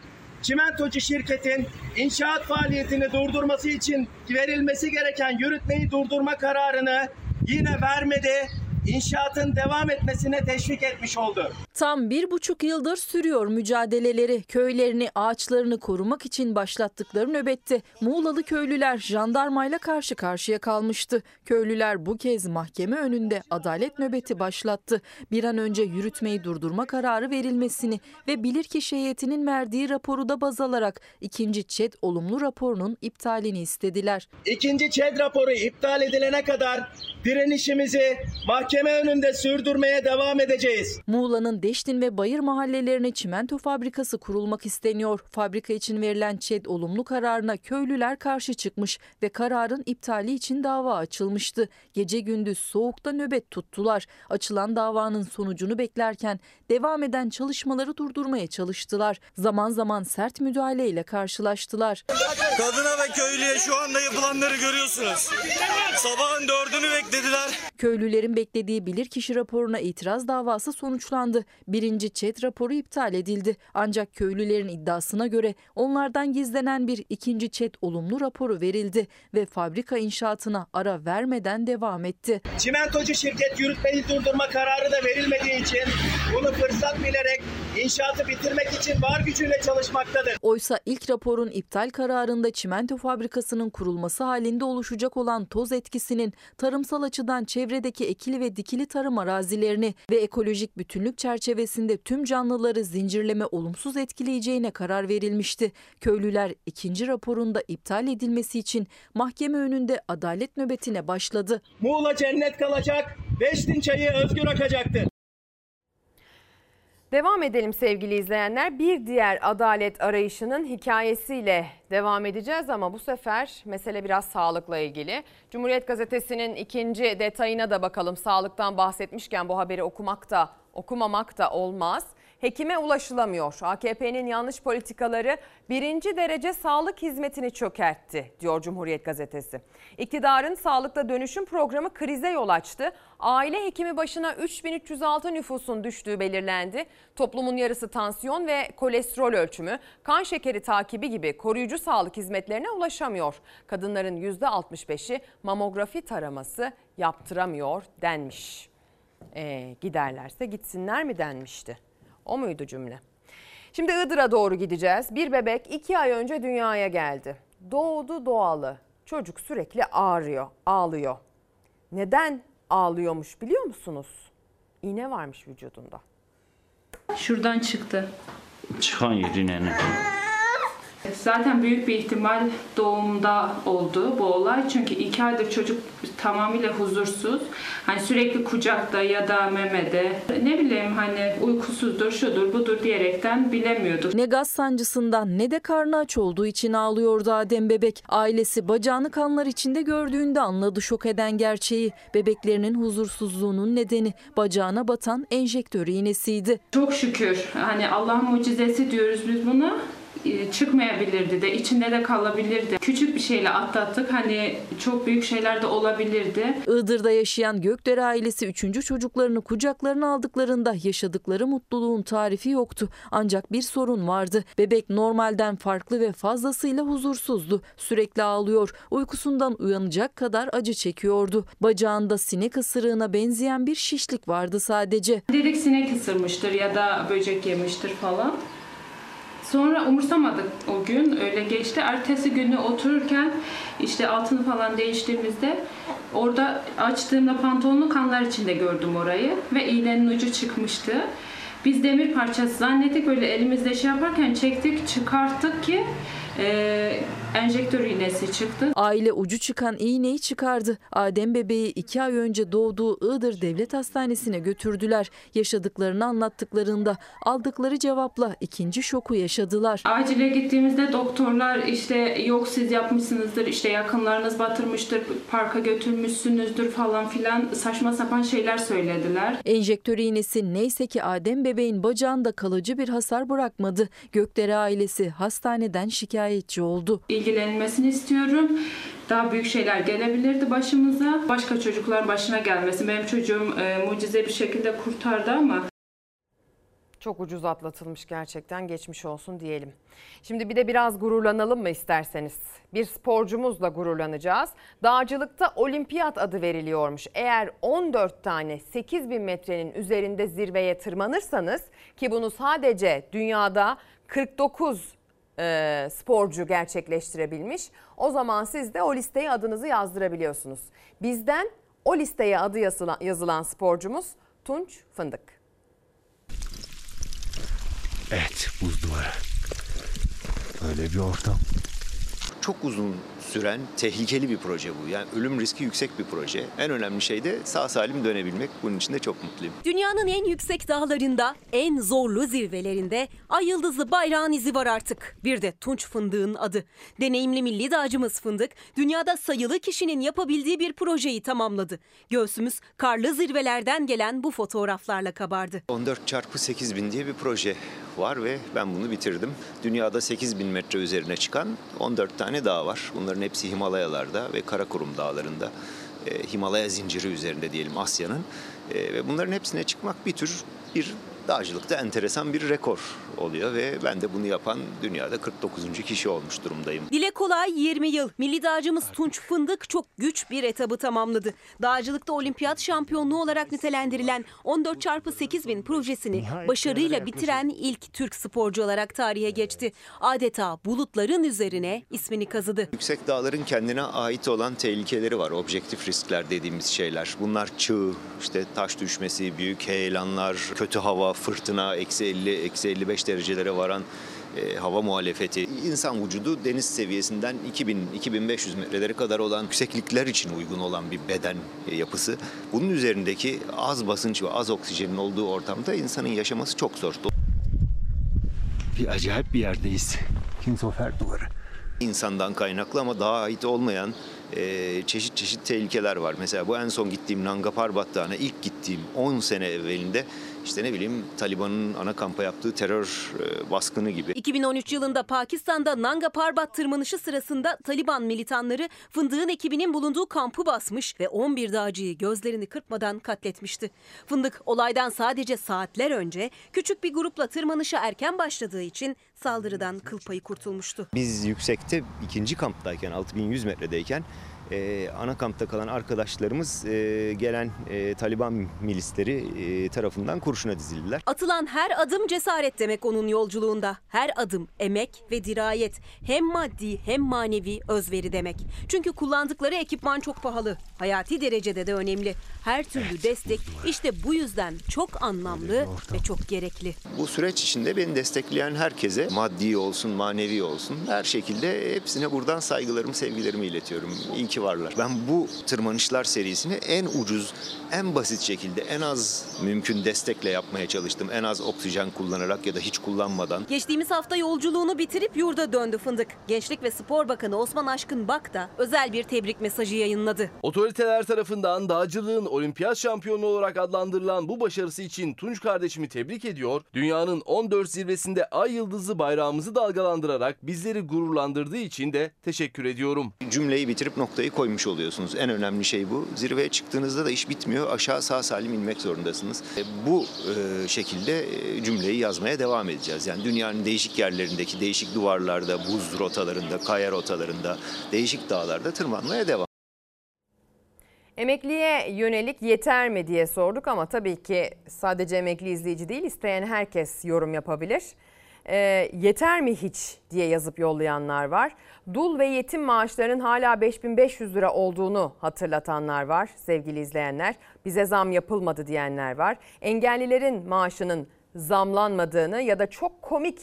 çimentocu şirketin inşaat faaliyetini durdurması için verilmesi gereken yürütmeyi durdurma kararını yine vermedi, inşaatın devam etmesine teşvik etmiş oldu. Tam 1,5 yıldır sürüyor mücadeleleri. Köylerini, ağaçlarını korumak için başlattıkları nöbette Muğlalı köylüler jandarmayla karşı karşıya kalmıştı. Köylüler bu kez mahkeme önünde adalet nöbeti başlattı. Bir an önce yürütmeyi durdurma kararı verilmesini ve bilirkişi heyetinin verdiği raporu da baz alarak ikinci ÇED olumlu raporunun iptalini istediler. İkinci ÇED raporu iptal edilene kadar direnişimizi mahkeme önünde sürdürmeye devam edeceğiz. Muğla'nın Deştin ve Bayır mahallelerine çimento fabrikası kurulmak isteniyor. Fabrika için verilen ÇED olumlu kararına köylüler karşı çıkmış ve kararın iptali için dava açılmıştı. Gece gündüz soğukta nöbet tuttular. Açılan davanın sonucunu beklerken devam eden çalışmaları durdurmaya çalıştılar. Zaman zaman sert müdahaleyle karşılaştılar. Kadına ve köylüye şu anda yapılanları görüyorsunuz. Sabahın 4'ünü beklediler. Köylülerin beklediği bilirkişi raporuna itiraz davası sonuçlandı. Birinci ÇED raporu iptal edildi. Ancak köylülerin iddiasına göre onlardan gizlenen bir ikinci ÇED olumlu raporu verildi ve fabrika inşaatına ara vermeden devam etti. Çimentocu şirket yürütmeyi durdurma kararı da verilmediği için bunu fırsat bilerek inşaatı bitirmek için var gücüyle çalışmaktadır. Oysa ilk raporun iptal kararında çimento fabrikasının kurulması halinde oluşacak olan toz etkisinin tarımsal açıdan çevredeki ekili ve dikili tarım arazilerini ve ekolojik bütünlük çerçevesinde tüm canlıları zincirleme olumsuz etkileyeceğine karar verilmişti. Köylüler ikinci raporunda iptal edilmesi için mahkeme önünde adalet nöbetine başladı. Muğla cennet kalacak, Deştin çayı özgür akacaktır. Devam edelim sevgili izleyenler. Bir diğer adalet arayışının hikayesiyle devam edeceğiz ama bu sefer mesele biraz sağlıkla ilgili. Cumhuriyet Gazetesi'nin ikinci detayına da bakalım. Sağlıktan bahsetmişken bu haberi okumak da okumamak da olmaz. Hekime ulaşılamıyor. AKP'nin yanlış politikaları birinci derece sağlık hizmetini çökertti diyor Cumhuriyet Gazetesi. İktidarın sağlıkta dönüşüm programı krize yol açtı. Aile hekimi başına 3.306 nüfusun düştüğü belirlendi. Toplumun yarısı tansiyon ve kolesterol ölçümü, kan şekeri takibi gibi koruyucu sağlık hizmetlerine ulaşamıyor. Kadınların %65'i mamografi taraması yaptıramıyor denmiş. Giderlerse gitsinler mi denmişti? O muydu cümle? Şimdi Iğdır'a doğru gideceğiz. Bir bebek 2 ay önce dünyaya geldi. Doğdu doğalı. Çocuk sürekli ağrıyor, ağlıyor. Neden ağlıyormuş biliyor musunuz? İğne varmış vücudunda. Şuradan çıktı. Çıkan yeri iğnenin. Zaten büyük bir ihtimal doğumda oldu bu olay. Çünkü 2 aydır çocuk tamamıyla huzursuz. Hani sürekli kucakta ya da memede. Ne bileyim hani uykusuzdur, şudur, budur diyerekten bilemiyorduk. Ne gaz sancısından ne de karnı aç olduğu için ağlıyordu Adem bebek. Ailesi bacağını kanlar içinde gördüğünde anladı şok eden gerçeği. Bebeklerinin huzursuzluğunun nedeni bacağına batan enjektör iğnesiydi. Çok şükür hani Allah'ın mucizesi diyoruz biz buna. Çıkmayabilirdi de, içinde de kalabilirdi. Küçük bir şeyle atlattık. Hani çok büyük şeyler de olabilirdi. Iğdır'da yaşayan Göktere ailesi 3. çocuklarını kucaklarına aldıklarında yaşadıkları mutluluğun tarifi yoktu. Ancak bir sorun vardı. Bebek normalden farklı ve fazlasıyla huzursuzdu. Sürekli ağlıyor. Uykusundan uyanacak kadar acı çekiyordu. Bacağında sinek ısırığına benzeyen bir şişlik vardı sadece. Dedik sinek ısırmıştır ya da böcek yemiştir falan. Sonra umursamadık o gün, öyle geçti. Ertesi günü otururken işte altını falan değiştirdiğimizde orada açtığımda pantolonun kanlar içinde gördüm orayı ve iğnenin ucu çıkmıştı. Biz demir parçası zannettik, öyle elimizde şey yaparken çektik, çıkarttık ki enjektör iğnesi çıktı. Aile ucu çıkan iğneyi çıkardı. Adem bebeği 2 ay önce doğduğu Iğdır Devlet Hastanesi'ne götürdüler. Yaşadıklarını anlattıklarında aldıkları cevapla ikinci şoku yaşadılar. Acile gittiğimizde doktorlar işte yok siz yapmışsınızdır, işte yakınlarınız batırmıştır, parka götürmüşsünüzdür falan filan saçma sapan şeyler söylediler. Enjektör iğnesi neyse ki Adem bebeğin bacağında kalıcı bir hasar bırakmadı. Gökdere ailesi hastaneden şikayetçi oldu. İlgilenilmesini istiyorum. Daha büyük şeyler gelebilirdi başımıza. Başka çocuklar başına gelmesin. Benim çocuğum mucize bir şekilde kurtardı ama. Çok ucuz atlatılmış gerçekten, geçmiş olsun diyelim. Şimdi bir de biraz gururlanalım mı isterseniz? Bir sporcumuzla gururlanacağız. Dağcılıkta olimpiyat adı veriliyormuş. Eğer 14 tane 8.000 metrenin üzerinde zirveye tırmanırsanız, ki bunu sadece dünyada 49 sporcu gerçekleştirebilmiş, o zaman siz de o listeye adınızı yazdırabiliyorsunuz. Bizden o listeye adı yazılan sporcumuz Tunç Fındık. Evet, buz duvarı. Böyle bir ortam. Çok uzun süren tehlikeli bir proje bu. Yani ölüm riski yüksek bir proje. En önemli şey de sağ salim dönebilmek. Bunun için de çok mutluyum. Dünyanın en yüksek dağlarında, en zorlu zirvelerinde ay yıldızlı bayrağın izi var artık. Bir de Tunç Fındık'ın adı. Deneyimli milli dağcımız Fındık, dünyada sayılı kişinin yapabildiği bir projeyi tamamladı. Göğsümüz karlı zirvelerden gelen bu fotoğraflarla kabardı. 14x8000 diye bir proje var ve ben bunu bitirdim. Dünyada 8000 metre üzerine çıkan 14 tane dağ var. Bunların hepsi Himalayalarda ve Karakorum dağlarında. Himalaya zinciri üzerinde diyelim Asya'nın. Ve bunların hepsine çıkmak bir tür dağcılıkta enteresan bir rekor oluyor ve ben de bunu yapan dünyada 49. kişi olmuş durumdayım. Dile kolay 20 yıl. Milli dağcımız Tunç Fındık çok güç bir etabı tamamladı. Dağcılıkta olimpiyat şampiyonluğu olarak nitelendirilen 14x8000 projesini başarıyla bitiren ilk Türk sporcu olarak tarihe geçti. Adeta bulutların üzerine ismini kazıdı. Yüksek dağların kendine ait olan tehlikeleri var. Objektif riskler dediğimiz şeyler. Bunlar çığ, işte taş düşmesi, büyük heyelanlar, kötü hava, fırtına, -50, -55 derecelere varan hava muhalefeti. İnsan vücudu deniz seviyesinden 2000-2500 metrelere kadar olan yükseklikler için uygun olan bir beden yapısı. Bunun üzerindeki az basınç ve az oksijenin olduğu ortamda insanın yaşaması çok zor. Bir acayip bir yerdeyiz. Kingsofer duvarı. İnsandan kaynaklı ama daha ait olmayan çeşit çeşit tehlikeler var. Mesela bu en son gittiğim Nanga Parbat Dağı'na ilk gittiğim 10 sene evvelinde işte ne bileyim Taliban'ın ana kampa yaptığı terör baskını gibi. 2013 yılında Pakistan'da Nanga Parbat tırmanışı sırasında Taliban militanları Fındık'ın ekibinin bulunduğu kampı basmış ve 11 dağcıyı gözlerini kırpmadan katletmişti. Fındık olaydan sadece saatler önce küçük bir grupla tırmanışa erken başladığı için saldırıdan kıl payı kurtulmuştu. Biz yüksekte ikinci kamptayken 6100 metredeyken ana kampta kalan arkadaşlarımız gelen Taliban milisleri tarafından kurşuna dizildiler. Atılan her adım cesaret demek onun yolculuğunda. Her adım emek ve dirayet. Hem maddi hem manevi özveri demek. Çünkü kullandıkları ekipman çok pahalı. Hayati derecede de önemli. Her türlü destek işte bu yüzden çok anlamlı ve çok gerekli. Bu süreç içinde beni destekleyen herkese, maddi olsun manevi olsun her şekilde hepsine buradan saygılarımı sevgilerimi iletiyorum. İyi ki varlar. Ben bu tırmanışlar serisini en ucuz, en basit şekilde, en az mümkün destekle yapmaya çalıştım. En az oksijen kullanarak ya da hiç kullanmadan. Geçtiğimiz hafta yolculuğunu bitirip yurda döndü Fındık. Gençlik ve Spor Bakanı Osman Aşkın Bak da özel bir tebrik mesajı yayınladı. Otoriteler tarafından dağcılığın olimpiyat şampiyonu olarak adlandırılan bu başarısı için Tunç kardeşimi tebrik ediyor. Dünyanın 14 zirvesinde ay yıldızlı bayrağımızı dalgalandırarak bizleri gururlandırdığı için de teşekkür ediyorum. Cümleyi bitirip noktayı koymuş oluyorsunuz. En önemli şey bu. Zirveye çıktığınızda da iş bitmiyor. Aşağı sağ salim inmek zorundasınız. Bu şekilde cümleyi yazmaya devam edeceğiz. Yani dünyanın değişik yerlerindeki, değişik duvarlarda, buz rotalarında, kaya rotalarında, değişik dağlarda tırmanmaya devam. Emekliye yönelik yeter mi diye sorduk ama tabii ki sadece emekli izleyici değil, isteyen herkes yorum yapabilir. Yeter mi hiç diye yazıp yollayanlar var. Dul ve yetim maaşlarının hala 5500 lira olduğunu hatırlatanlar var sevgili izleyenler. Bize zam yapılmadı diyenler var. Engellilerin maaşının zamlanmadığını ya da çok komik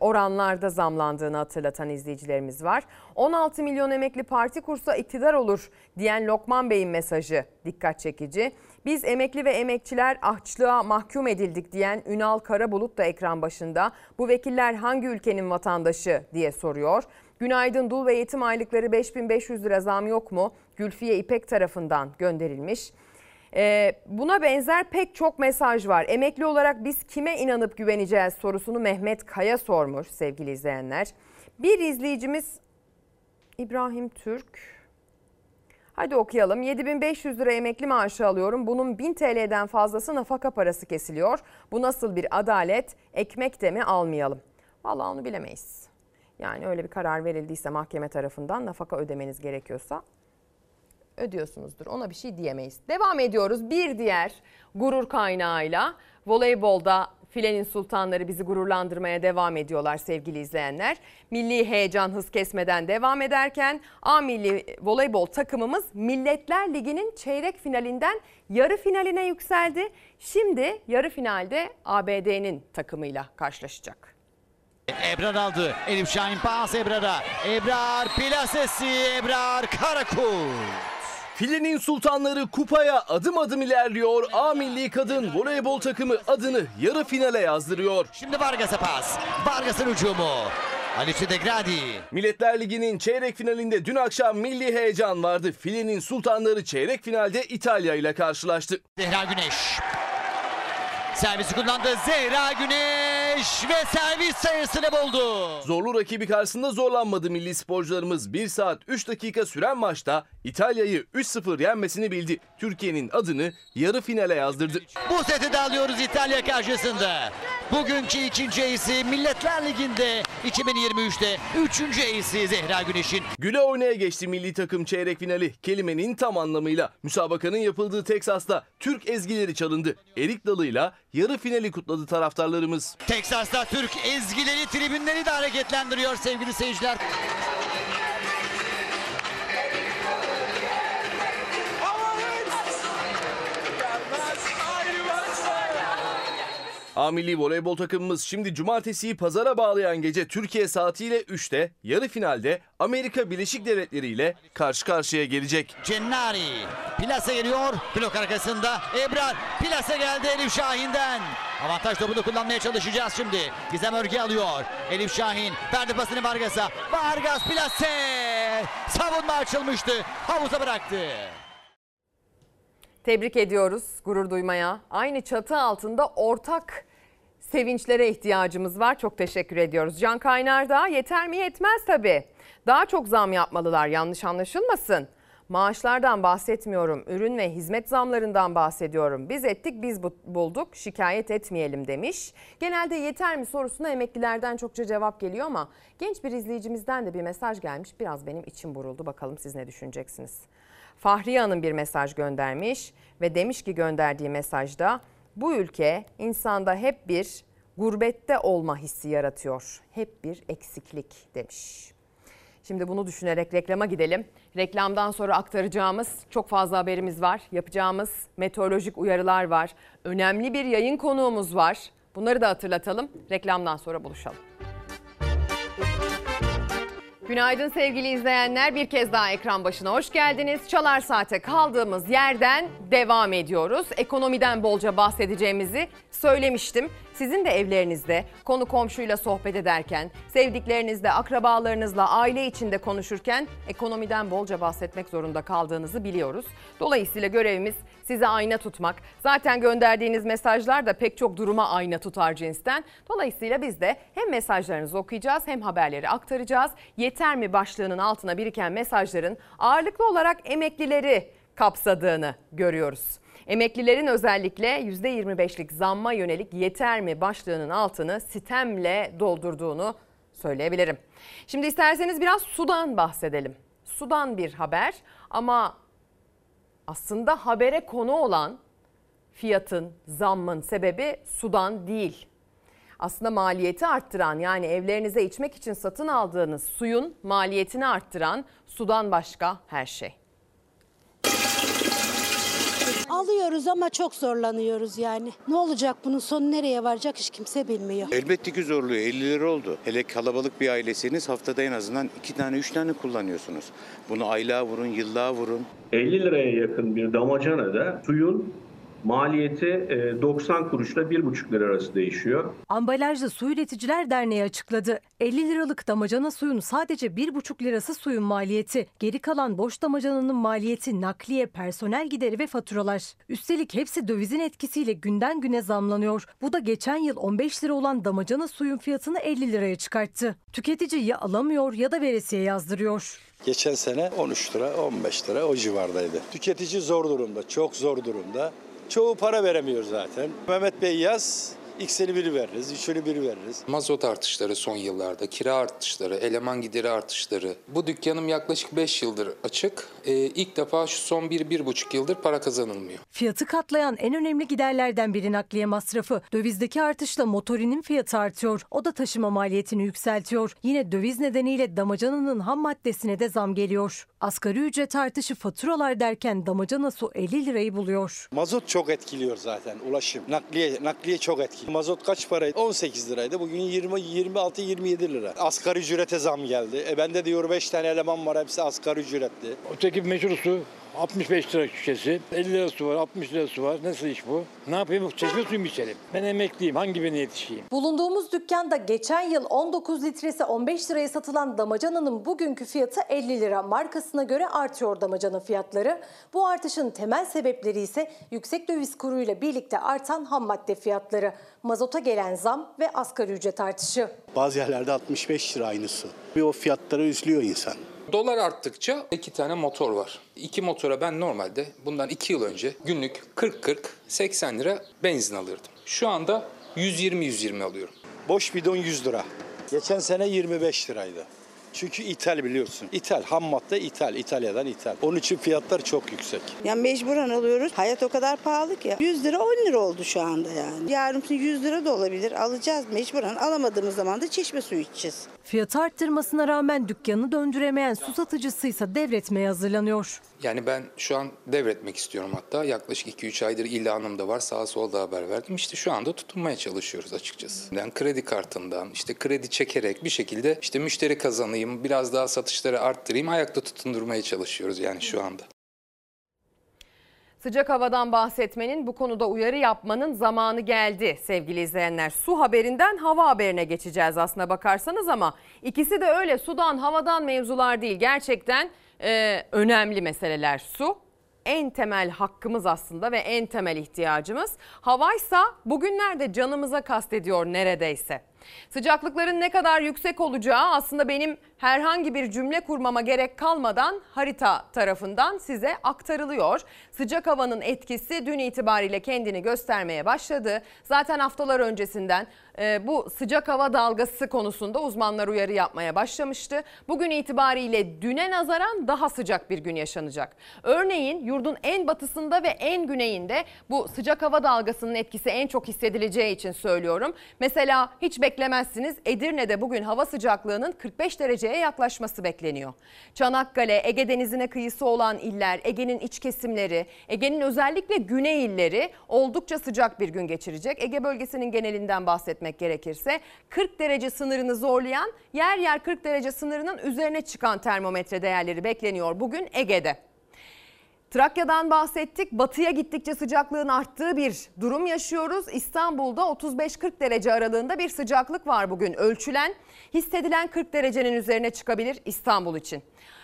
oranlarda zamlandığını hatırlatan izleyicilerimiz var. 16 milyon emekli parti kursa iktidar olur diyen Lokman Bey'in mesajı dikkat çekici. Biz emekli ve emekçiler açlığa mahkum edildik diyen Ünal Karabulut da ekran başında. Bu vekiller hangi ülkenin vatandaşı diye soruyor. Günaydın, dul ve yetim aylıkları 5500 lira zam yok mu? Gülfiye İpek tarafından gönderilmiş. Buna benzer pek çok mesaj var. Emekli olarak biz kime inanıp güveneceğiz sorusunu Mehmet Kaya sormuş sevgili izleyenler. Bir izleyicimiz İbrahim Türk. Hadi okuyalım. 7.500 lira emekli maaşı alıyorum. Bunun 1000 TL'den fazlası nafaka parası kesiliyor. Bu nasıl bir adalet? Ekmek de mi almayalım? Vallahi onu bilemeyiz. Yani öyle bir karar verildiyse mahkeme tarafından nafaka ödemeniz gerekiyorsa ödüyorsunuzdur. Ona bir şey diyemeyiz. Devam ediyoruz bir diğer gurur kaynağıyla. Voleybolda Filenin Sultanları bizi gururlandırmaya devam ediyorlar sevgili izleyenler. Milli heyecan hız kesmeden devam ederken A milli voleybol takımımız Milletler Ligi'nin çeyrek finalinden yarı finaline yükseldi. Şimdi yarı finalde ABD'nin takımıyla karşılaşacak. Ebrar aldı. Elif Şahin pas Ebrar'a. Ebrar plasesi Ebrar Karakurt. Filenin Sultanları kupaya adım adım ilerliyor. A milli kadın voleybol takımı adını yarı finale yazdırıyor. Şimdi Vargas'a pas. Vargas'ın ucumu. Milletler Ligi'nin çeyrek finalinde dün akşam milli heyecan vardı. Filenin Sultanları çeyrek finalde İtalya ile karşılaştı. Zehra Güneş. Servisi kullandı. Zehra Güneş ve servis sayısını buldu. Zorlu rakibi karşısında zorlanmadı milli sporcularımız. 1 saat 3 dakika süren maçta İtalya'yı 3-0 yenmesini bildi. Türkiye'nin adını yarı finale yazdırdı. Bu seti de alıyoruz İtalya karşısında. Bugünkü ikinci eğisi Milletler Ligi'nde 2023'te 3. eğisi Zehra Güneş'in. Güle oynaya geçti milli takım çeyrek finali kelimenin tam anlamıyla. Müsabakanın yapıldığı Teksas'ta Türk ezgileri çalındı. Erik dalıyla yarı finali kutladı taraftarlarımız. Teksas'ta Türk ezgileri tribünleri de hareketlendiriyor sevgili seyirciler. A milli voleybol takımımız şimdi cumartesiyi pazara bağlayan gece Türkiye saatiyle 3'te yarı finalde Amerika Birleşik Devletleri ile karşı karşıya gelecek. Cennari plase geliyor. Blok arkasında Ebrar plase geldi Elif Şahin'den. Avantaj topunu kullanmaya çalışacağız şimdi. Gizem Örge alıyor. Elif Şahin verdi pasını Vargas'a. Vargas plase. Savunma açılmıştı. Havuza bıraktı. Tebrik ediyoruz, gurur duymaya. Aynı çatı altında ortak sevinçlere ihtiyacımız var. Çok teşekkür ediyoruz. Can Kaynardağ yeter mi yetmez tabii. Daha çok zam yapmalılar yanlış anlaşılmasın. Maaşlardan bahsetmiyorum, ürün ve hizmet zamlarından bahsediyorum. Biz ettik biz bulduk şikayet etmeyelim demiş. Genelde yeter mi sorusuna emeklilerden çokça cevap geliyor ama genç bir izleyicimizden de bir mesaj gelmiş. Biraz benim içim buruldu bakalım siz ne düşüneceksiniz. Fahriye Hanım bir mesaj göndermiş ve demiş ki gönderdiği mesajda bu ülke insanda hep bir gurbette olma hissi yaratıyor. Hep bir eksiklik demiş. Şimdi bunu düşünerek reklama gidelim. Reklamdan sonra aktaracağımız çok fazla haberimiz var. Yapacağımız meteorolojik uyarılar var. Önemli bir yayın konuğumuz var. Bunları da hatırlatalım. Reklamdan sonra buluşalım. Günaydın sevgili izleyenler. Bir kez daha ekran başına hoş geldiniz. Çalar Saat'e kaldığımız yerden devam ediyoruz. Ekonomiden bolca bahsedeceğimizi söylemiştim. Sizin de evlerinizde konu komşuyla sohbet ederken, sevdiklerinizle, akrabalarınızla, aile içinde konuşurken ekonomiden bolca bahsetmek zorunda kaldığınızı biliyoruz. Dolayısıyla görevimiz size ayna tutmak. Zaten gönderdiğiniz mesajlar da pek çok duruma ayna tutar cinsten. Dolayısıyla biz de hem mesajlarınızı okuyacağız hem haberleri aktaracağız. Yeter mi başlığının altına biriken mesajların ağırlıklı olarak emeklileri kapsadığını görüyoruz. Emeklilerin özellikle %25'lik zamma yönelik yeter mi başlığının altını sitemle doldurduğunu söyleyebilirim. Şimdi isterseniz biraz sudan bahsedelim. Sudan bir haber ama aslında habere konu olan fiyatın, zammın sebebi sudan değil. Aslında maliyeti arttıran yani evlerinize içmek için satın aldığınız suyun maliyetini arttıran sudan başka her şey. Alıyoruz ama çok zorlanıyoruz yani. Ne olacak bunun sonu nereye varacak hiç kimse bilmiyor. Elbette ki zorluyor 50 lira oldu. Hele kalabalık bir ailesiniz haftada en azından 2 tane 3 tane kullanıyorsunuz. Bunu aylığa vurun yıllığa vurun. 50 liraya yakın bir damacana da suyun maliyeti 90 kuruşla 1,5 lira arası değişiyor. Ambalajlı Su Üreticiler Derneği açıkladı. 50 liralık damacana suyun sadece 1,5 lirası suyun maliyeti. Geri kalan boş damacananın maliyeti nakliye, personel gideri ve faturalar. Üstelik hepsi dövizin etkisiyle günden güne zamlanıyor. Bu da geçen yıl 15 lira olan damacana suyun fiyatını 50 liraya çıkarttı. Tüketici ya alamıyor ya da veresiye yazdırıyor. Geçen sene 13 lira, 15 lira o civardaydı. Tüketici zor durumda, çok zor durumda. Çoğu para veremiyor zaten. Mehmet Bey yaz, ikisini biri veririz, üçünü biri veririz. Mazot artışları son yıllarda, kira artışları, eleman gideri artışları. Bu dükkanım yaklaşık 5 yıldır açık. İlk defa şu son 1-1,5 yıldır para kazanılmıyor. Fiyatı katlayan en önemli giderlerden biri nakliye masrafı. Dövizdeki artışla motorinin fiyatı artıyor. O da taşıma maliyetini yükseltiyor. Yine döviz nedeniyle damacananın ham maddesine de zam geliyor. Asgari ücret artışı faturalar derken damacana su 50 lirayı buluyor. Mazot çok etkiliyor zaten ulaşım. Nakliye çok etkiliyor. Mazot kaç paraydı? 18 liraydı. Bugün 26-27 lira. Asgari ücrete zam geldi. Bende diyor 5 tane eleman var, hepsi asgari ücretli. Öteki meşhur su 65 lira şişesi. 50 lira su var, 60 lira su var. Nasıl iş bu? Ne yapayım? Çeşme suyu mu içelim? Ben emekliyim. Hangi birine yetişeyim? Bulunduğumuz dükkanda geçen yıl 19 litresi 15 liraya satılan damacananın bugünkü fiyatı 50 lira. Markasına göre artıyor damacana fiyatları. Bu artışın temel sebepleri ise yüksek döviz kuruyla birlikte artan ham madde fiyatları, mazota gelen zam ve asgari ücret artışı. Bazı yerlerde 65 lira aynı su. Bir o fiyatlara üzülüyor insan. Dolar arttıkça 2 tane motor var. 2 motora ben normalde bundan 2 yıl önce günlük 40-80 lira benzin alırdım. Şu anda 120-120 alıyorum. Boş bidon 100 lira. Geçen sene 25 liraydı. Çünkü ithal biliyorsun. İthal, ham madde ithal. İtalya'dan ithal. Onun için fiyatlar çok yüksek. Yani mecburen alıyoruz. Hayat o kadar pahalı ki. 100 lira 10 lira oldu şu anda yani. Yarın 100 lira da olabilir. Alacağız mecburen. Alamadığımız zaman da çeşme suyu içeceğiz. Fiyatı arttırmasına rağmen dükkanı döndüremeyen su satıcısıysa devretmeye hazırlanıyor. Yani ben şu an devretmek istiyorum hatta. Yaklaşık 2-3 aydır ilanım da var. Sağa solda haber verdim. İşte şu anda tutunmaya çalışıyoruz açıkçası. Yani kredi kartından, işte kredi çekerek bir şekilde işte müşteri kazanayım, biraz daha satışları arttırayım, ayakta tutundurmaya çalışıyoruz yani şu anda. Sıcak havadan bahsetmenin, bu konuda uyarı yapmanın zamanı geldi sevgili izleyenler. Su haberinden hava haberine geçeceğiz aslına bakarsanız ama ikisi de öyle sudan havadan mevzular değil. Gerçekten önemli meseleler su. En temel hakkımız aslında ve en temel ihtiyacımız. Havaysa bugünlerde canımıza kastediyor neredeyse. Sıcaklıkların ne kadar yüksek olacağı aslında benim herhangi bir cümle kurmama gerek kalmadan harita tarafından size aktarılıyor. Sıcak havanın etkisi dün itibariyle kendini göstermeye başladı. Zaten haftalar öncesinden bu sıcak hava dalgası konusunda uzmanlar uyarı yapmaya başlamıştı. Bugün itibariyle düne nazaran daha sıcak bir gün yaşanacak. Örneğin yurdun en batısında ve en güneyinde bu sıcak hava dalgasının etkisi en çok hissedileceği için söylüyorum. Mesela hiç beklemezsiniz, Edirne'de bugün hava sıcaklığının 45 dereceye yaklaşması bekleniyor. Çanakkale, Ege Denizi'ne kıyısı olan iller, Ege'nin iç kesimleri, Ege'nin özellikle güney illeri oldukça sıcak bir gün geçirecek. Ege bölgesinin genelinden bahsetmek gerekirse 40 derece sınırını zorlayan, yer yer 40 derece sınırının üzerine çıkan termometre değerleri bekleniyor bugün Ege'de. Trakya'dan bahsettik. Batıya gittikçe sıcaklığın arttığı bir durum yaşıyoruz. İstanbul'da 35-40 derece aralığında bir sıcaklık var bugün ölçülen. Hissedilen 40 derecenin üzerine çıkabilir İstanbul için.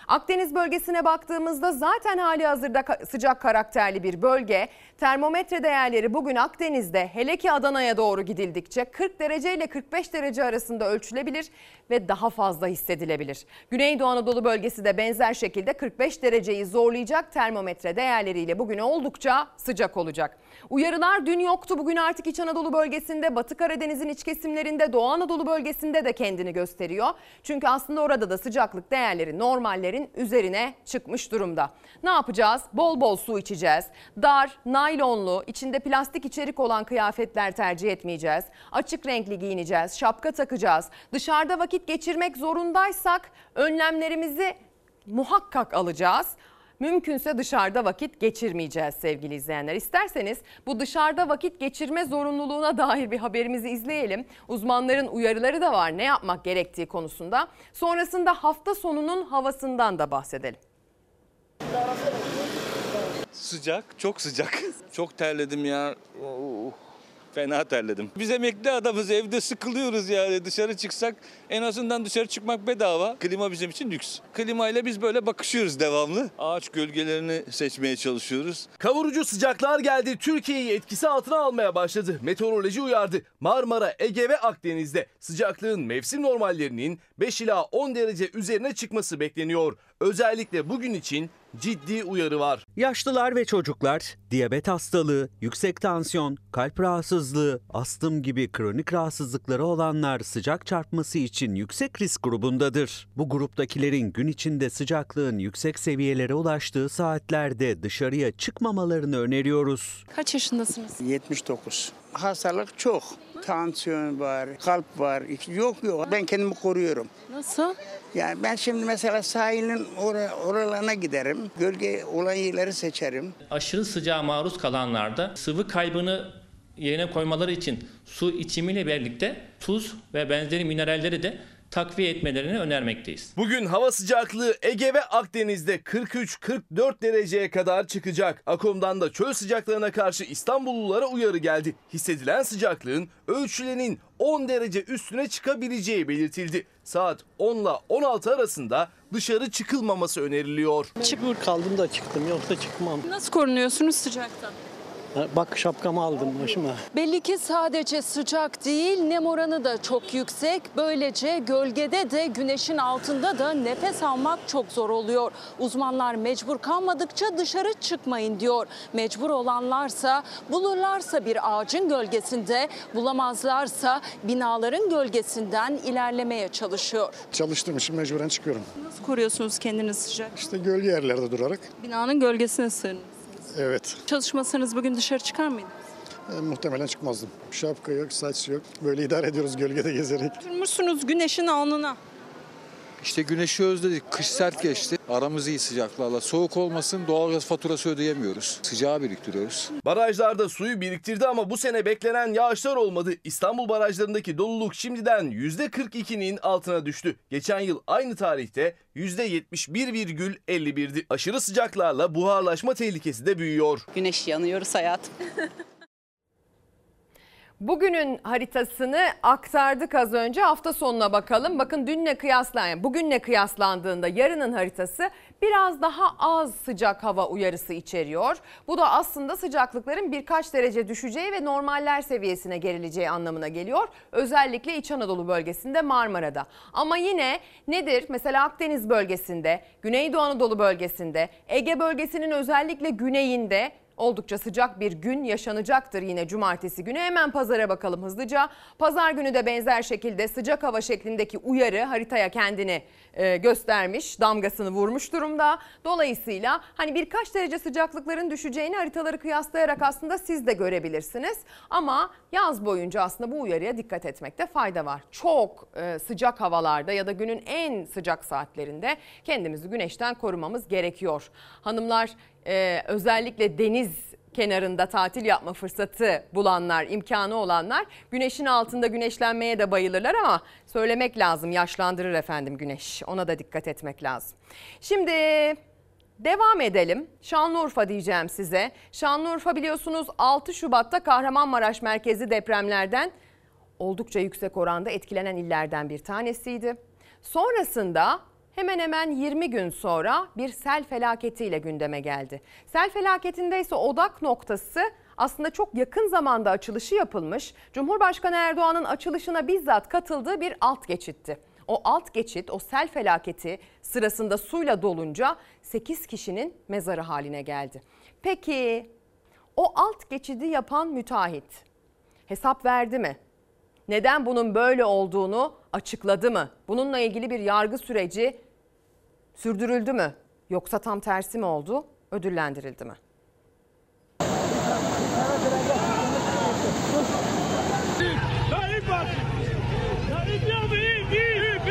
Akdeniz bölgesine baktığımızda zaten hali hazırda sıcak karakterli bir bölge. Termometre değerleri bugün Akdeniz'de, hele ki Adana'ya doğru gidildikçe 40 derece ile 45 derece arasında ölçülebilir ve daha fazla hissedilebilir. Güneydoğu Anadolu bölgesi de benzer şekilde 45 dereceyi zorlayacak termometre değerleriyle bugün oldukça sıcak olacak. Uyarılar dün yoktu, bugün artık İç Anadolu bölgesinde, Batı Karadeniz'in iç kesimlerinde, Doğu Anadolu bölgesinde de kendini gösteriyor. Çünkü aslında orada da sıcaklık değerleri normallerin üzerine çıkmış durumda. Ne yapacağız? Bol bol su içeceğiz. Dar, naylonlu, içinde plastik içerik olan kıyafetler tercih etmeyeceğiz. Açık renkli giyineceğiz, şapka takacağız. Dışarıda vakit geçirmek zorundaysak önlemlerimizi muhakkak alacağız. Mümkünse dışarıda vakit geçirmeyeceğiz sevgili izleyenler. İsterseniz bu dışarıda vakit geçirme zorunluluğuna dair bir haberimizi izleyelim. Uzmanların uyarıları da var ne yapmak gerektiği konusunda. Sonrasında hafta sonunun havasından da bahsedelim. sıcak, çok sıcak. Çok terledim ya. Oh, fena terledim. Biz emekli adamız, evde sıkılıyoruz yani. Dışarı çıksak en azından dışarı çıkmak bedava. Klima bizim için lüks. Klimayla biz böyle bakışıyoruz devamlı. Ağaç gölgelerini seçmeye çalışıyoruz. Kavurucu sıcaklar geldi. Türkiye'yi etkisi altına almaya başladı. Meteoroloji uyardı. Marmara, Ege ve Akdeniz'de sıcaklığın mevsim normallerinin 5 ila 10 derece üzerine çıkması bekleniyor. Özellikle bugün için ciddi uyarı var. Yaşlılar ve çocuklar, diyabet hastalığı, yüksek tansiyon, kalp rahatsızlığı, astım gibi kronik rahatsızlıkları olanlar sıcak çarpması için yüksek risk grubundadır. Bu gruptakilerin gün içinde sıcaklığın yüksek seviyelere ulaştığı saatlerde dışarıya çıkmamalarını öneriyoruz. Kaç yaşındasınız? 79. Hastalık çok. Tansiyon var, kalp var. Yok. Ben kendimi koruyorum. Nasıl? Yani ben şimdi mesela sahilin oralarına giderim. Gölge olan yerleri seçerim. Aşırı sıcağa maruz kalanlarda sıvı kaybını yerine koymaları için su içimiyle birlikte tuz ve benzeri mineralleri de takviye etmelerini önermekteyiz. Bugün hava sıcaklığı Ege ve Akdeniz'de 43-44 dereceye kadar çıkacak. AKOM'dan da çöl sıcaklarına karşı İstanbullulara uyarı geldi. Hissedilen sıcaklığın ölçülenin 10 derece üstüne çıkabileceği belirtildi. Saat 10 ile 16 arasında dışarı çıkılmaması öneriliyor. Mecbur kaldım da çıktım, yoksa çıkmam. Nasıl korunuyorsunuz sıcaktan? Bak, şapkamı aldım başıma. Belli ki sadece sıcak değil, nem oranı da çok yüksek. Böylece gölgede de güneşin altında da nefes almak çok zor oluyor. Uzmanlar mecbur kalmadıkça dışarı çıkmayın diyor. Mecbur olanlarsa bulurlarsa bir ağacın gölgesinde, bulamazlarsa binaların gölgesinden ilerlemeye çalışıyor. Çalıştığım için mecburen çıkıyorum. Nasıl koruyorsunuz kendiniz sıcak? İşte gölge yerlerde durarak. Binanın gölgesine sığınıyorsunuz. Evet. Çalışmasanız bugün dışarı çıkar mıydınız? Muhtemelen çıkmazdım. Şapka yok, saç yok. Böyle idare ediyoruz gölgede gezerek. Oturmuşsunuz güneşin alnına. İşte güneşi özledik. Kış sert geçti. Aramız iyi sıcaklarla. Soğuk olmasın, doğalgaz faturası ödeyemiyoruz. Sıcağı biriktiriyoruz. Barajlarda suyu biriktirdi ama bu sene beklenen yağışlar olmadı. İstanbul barajlarındaki doluluk şimdiden %42'nin altına düştü. Geçen yıl aynı tarihte %71,51'di. Aşırı sıcaklarla buharlaşma tehlikesi de büyüyor. Güneş yanıyoruz hayatım. Bugünün haritasını aktardık az önce. Hafta sonuna bakalım. Bakın bugünle kıyaslandığında yarının haritası biraz daha az sıcak hava uyarısı içeriyor. Bu da aslında sıcaklıkların birkaç derece düşeceği ve normaller seviyesine gerileceği anlamına geliyor. Özellikle İç Anadolu bölgesinde, Marmara'da. Ama yine nedir? Mesela Akdeniz bölgesinde, Güneydoğu Anadolu bölgesinde, Ege bölgesinin özellikle güneyinde oldukça sıcak bir gün yaşanacaktır yine cumartesi günü. Hemen pazara bakalım hızlıca. Pazar günü de benzer şekilde sıcak hava şeklindeki uyarı haritaya kendini göstermiş, damgasını vurmuş durumda. Dolayısıyla hani birkaç derece sıcaklıkların düşeceğini haritaları kıyaslayarak aslında siz de görebilirsiniz. Ama yaz boyunca aslında bu uyarıya dikkat etmekte fayda var. Çok sıcak havalarda ya da günün en sıcak saatlerinde kendimizi güneşten korumamız gerekiyor. Hanımlar, özellikle deniz kenarında tatil yapma fırsatı bulanlar, imkanı olanlar güneşin altında güneşlenmeye de bayılırlar ama söylemek lazım, yaşlandırır efendim güneş. Ona da dikkat etmek lazım. Şimdi devam edelim. Şanlıurfa diyeceğim size. Şanlıurfa biliyorsunuz 6 Şubat'ta Kahramanmaraş merkezli depremlerden oldukça yüksek oranda etkilenen illerden bir tanesiydi. Sonrasında hemen hemen 20 gün sonra bir sel felaketiyle gündeme geldi. Sel felaketinde ise odak noktası aslında çok yakın zamanda açılışı yapılmış, Cumhurbaşkanı Erdoğan'ın açılışına bizzat katıldığı bir alt geçitti. O alt geçit, o sel felaketi sırasında suyla dolunca 8 kişinin mezarı haline geldi. Peki o alt geçidi yapan müteahhit hesap verdi mi? Neden bunun böyle olduğunu açıkladı mı? Bununla ilgili bir yargı süreci sürdürüldü mü? Yoksa tam tersi mi oldu? Ödüllendirildi mi?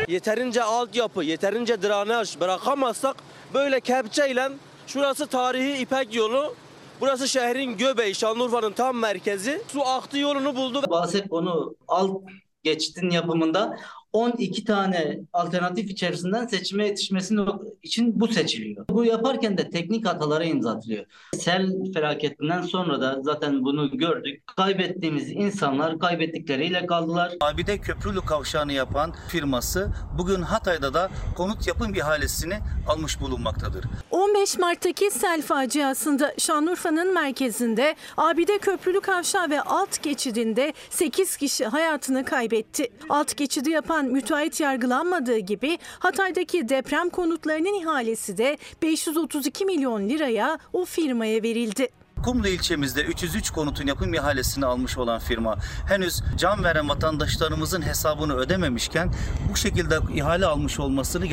Yeterince altyapı, yeterince drenaj bırakamazsak böyle kepçeyle, şurası tarihi İpek yolu, burası şehrin göbeği, Şanlıurfa'nın tam merkezi. Su aktı yolunu buldu. Bahset konu alt geçitin yapımında 12 tane alternatif içerisinden seçime yetişmesi için bu seçiliyor. Bu yaparken de teknik hatalara imza atılıyor. Sel felaketinden sonra da zaten bunu gördük. Kaybettiğimiz insanlar kaybettikleriyle kaldılar. Abide Köprülü Kavşağı'nı yapan firması bugün Hatay'da da konut yapım ihalesini almış bulunmaktadır. 15 Mart'taki sel faciasında Şanlıurfa'nın merkezinde Abide Köprülü Kavşağı ve alt geçidinde 8 kişi hayatını kaybetti. Alt geçidi yapan müteahhit yargılanmadığı gibi Hatay'daki deprem konutlarının ihalesi de 532 milyon liraya o firmaya verildi. Kumlu ilçemizde 303 konutun yapım ihalesini almış olan firma henüz can veren vatandaşlarımızın hesabını ödememişken bu şekilde ihale almış olmasını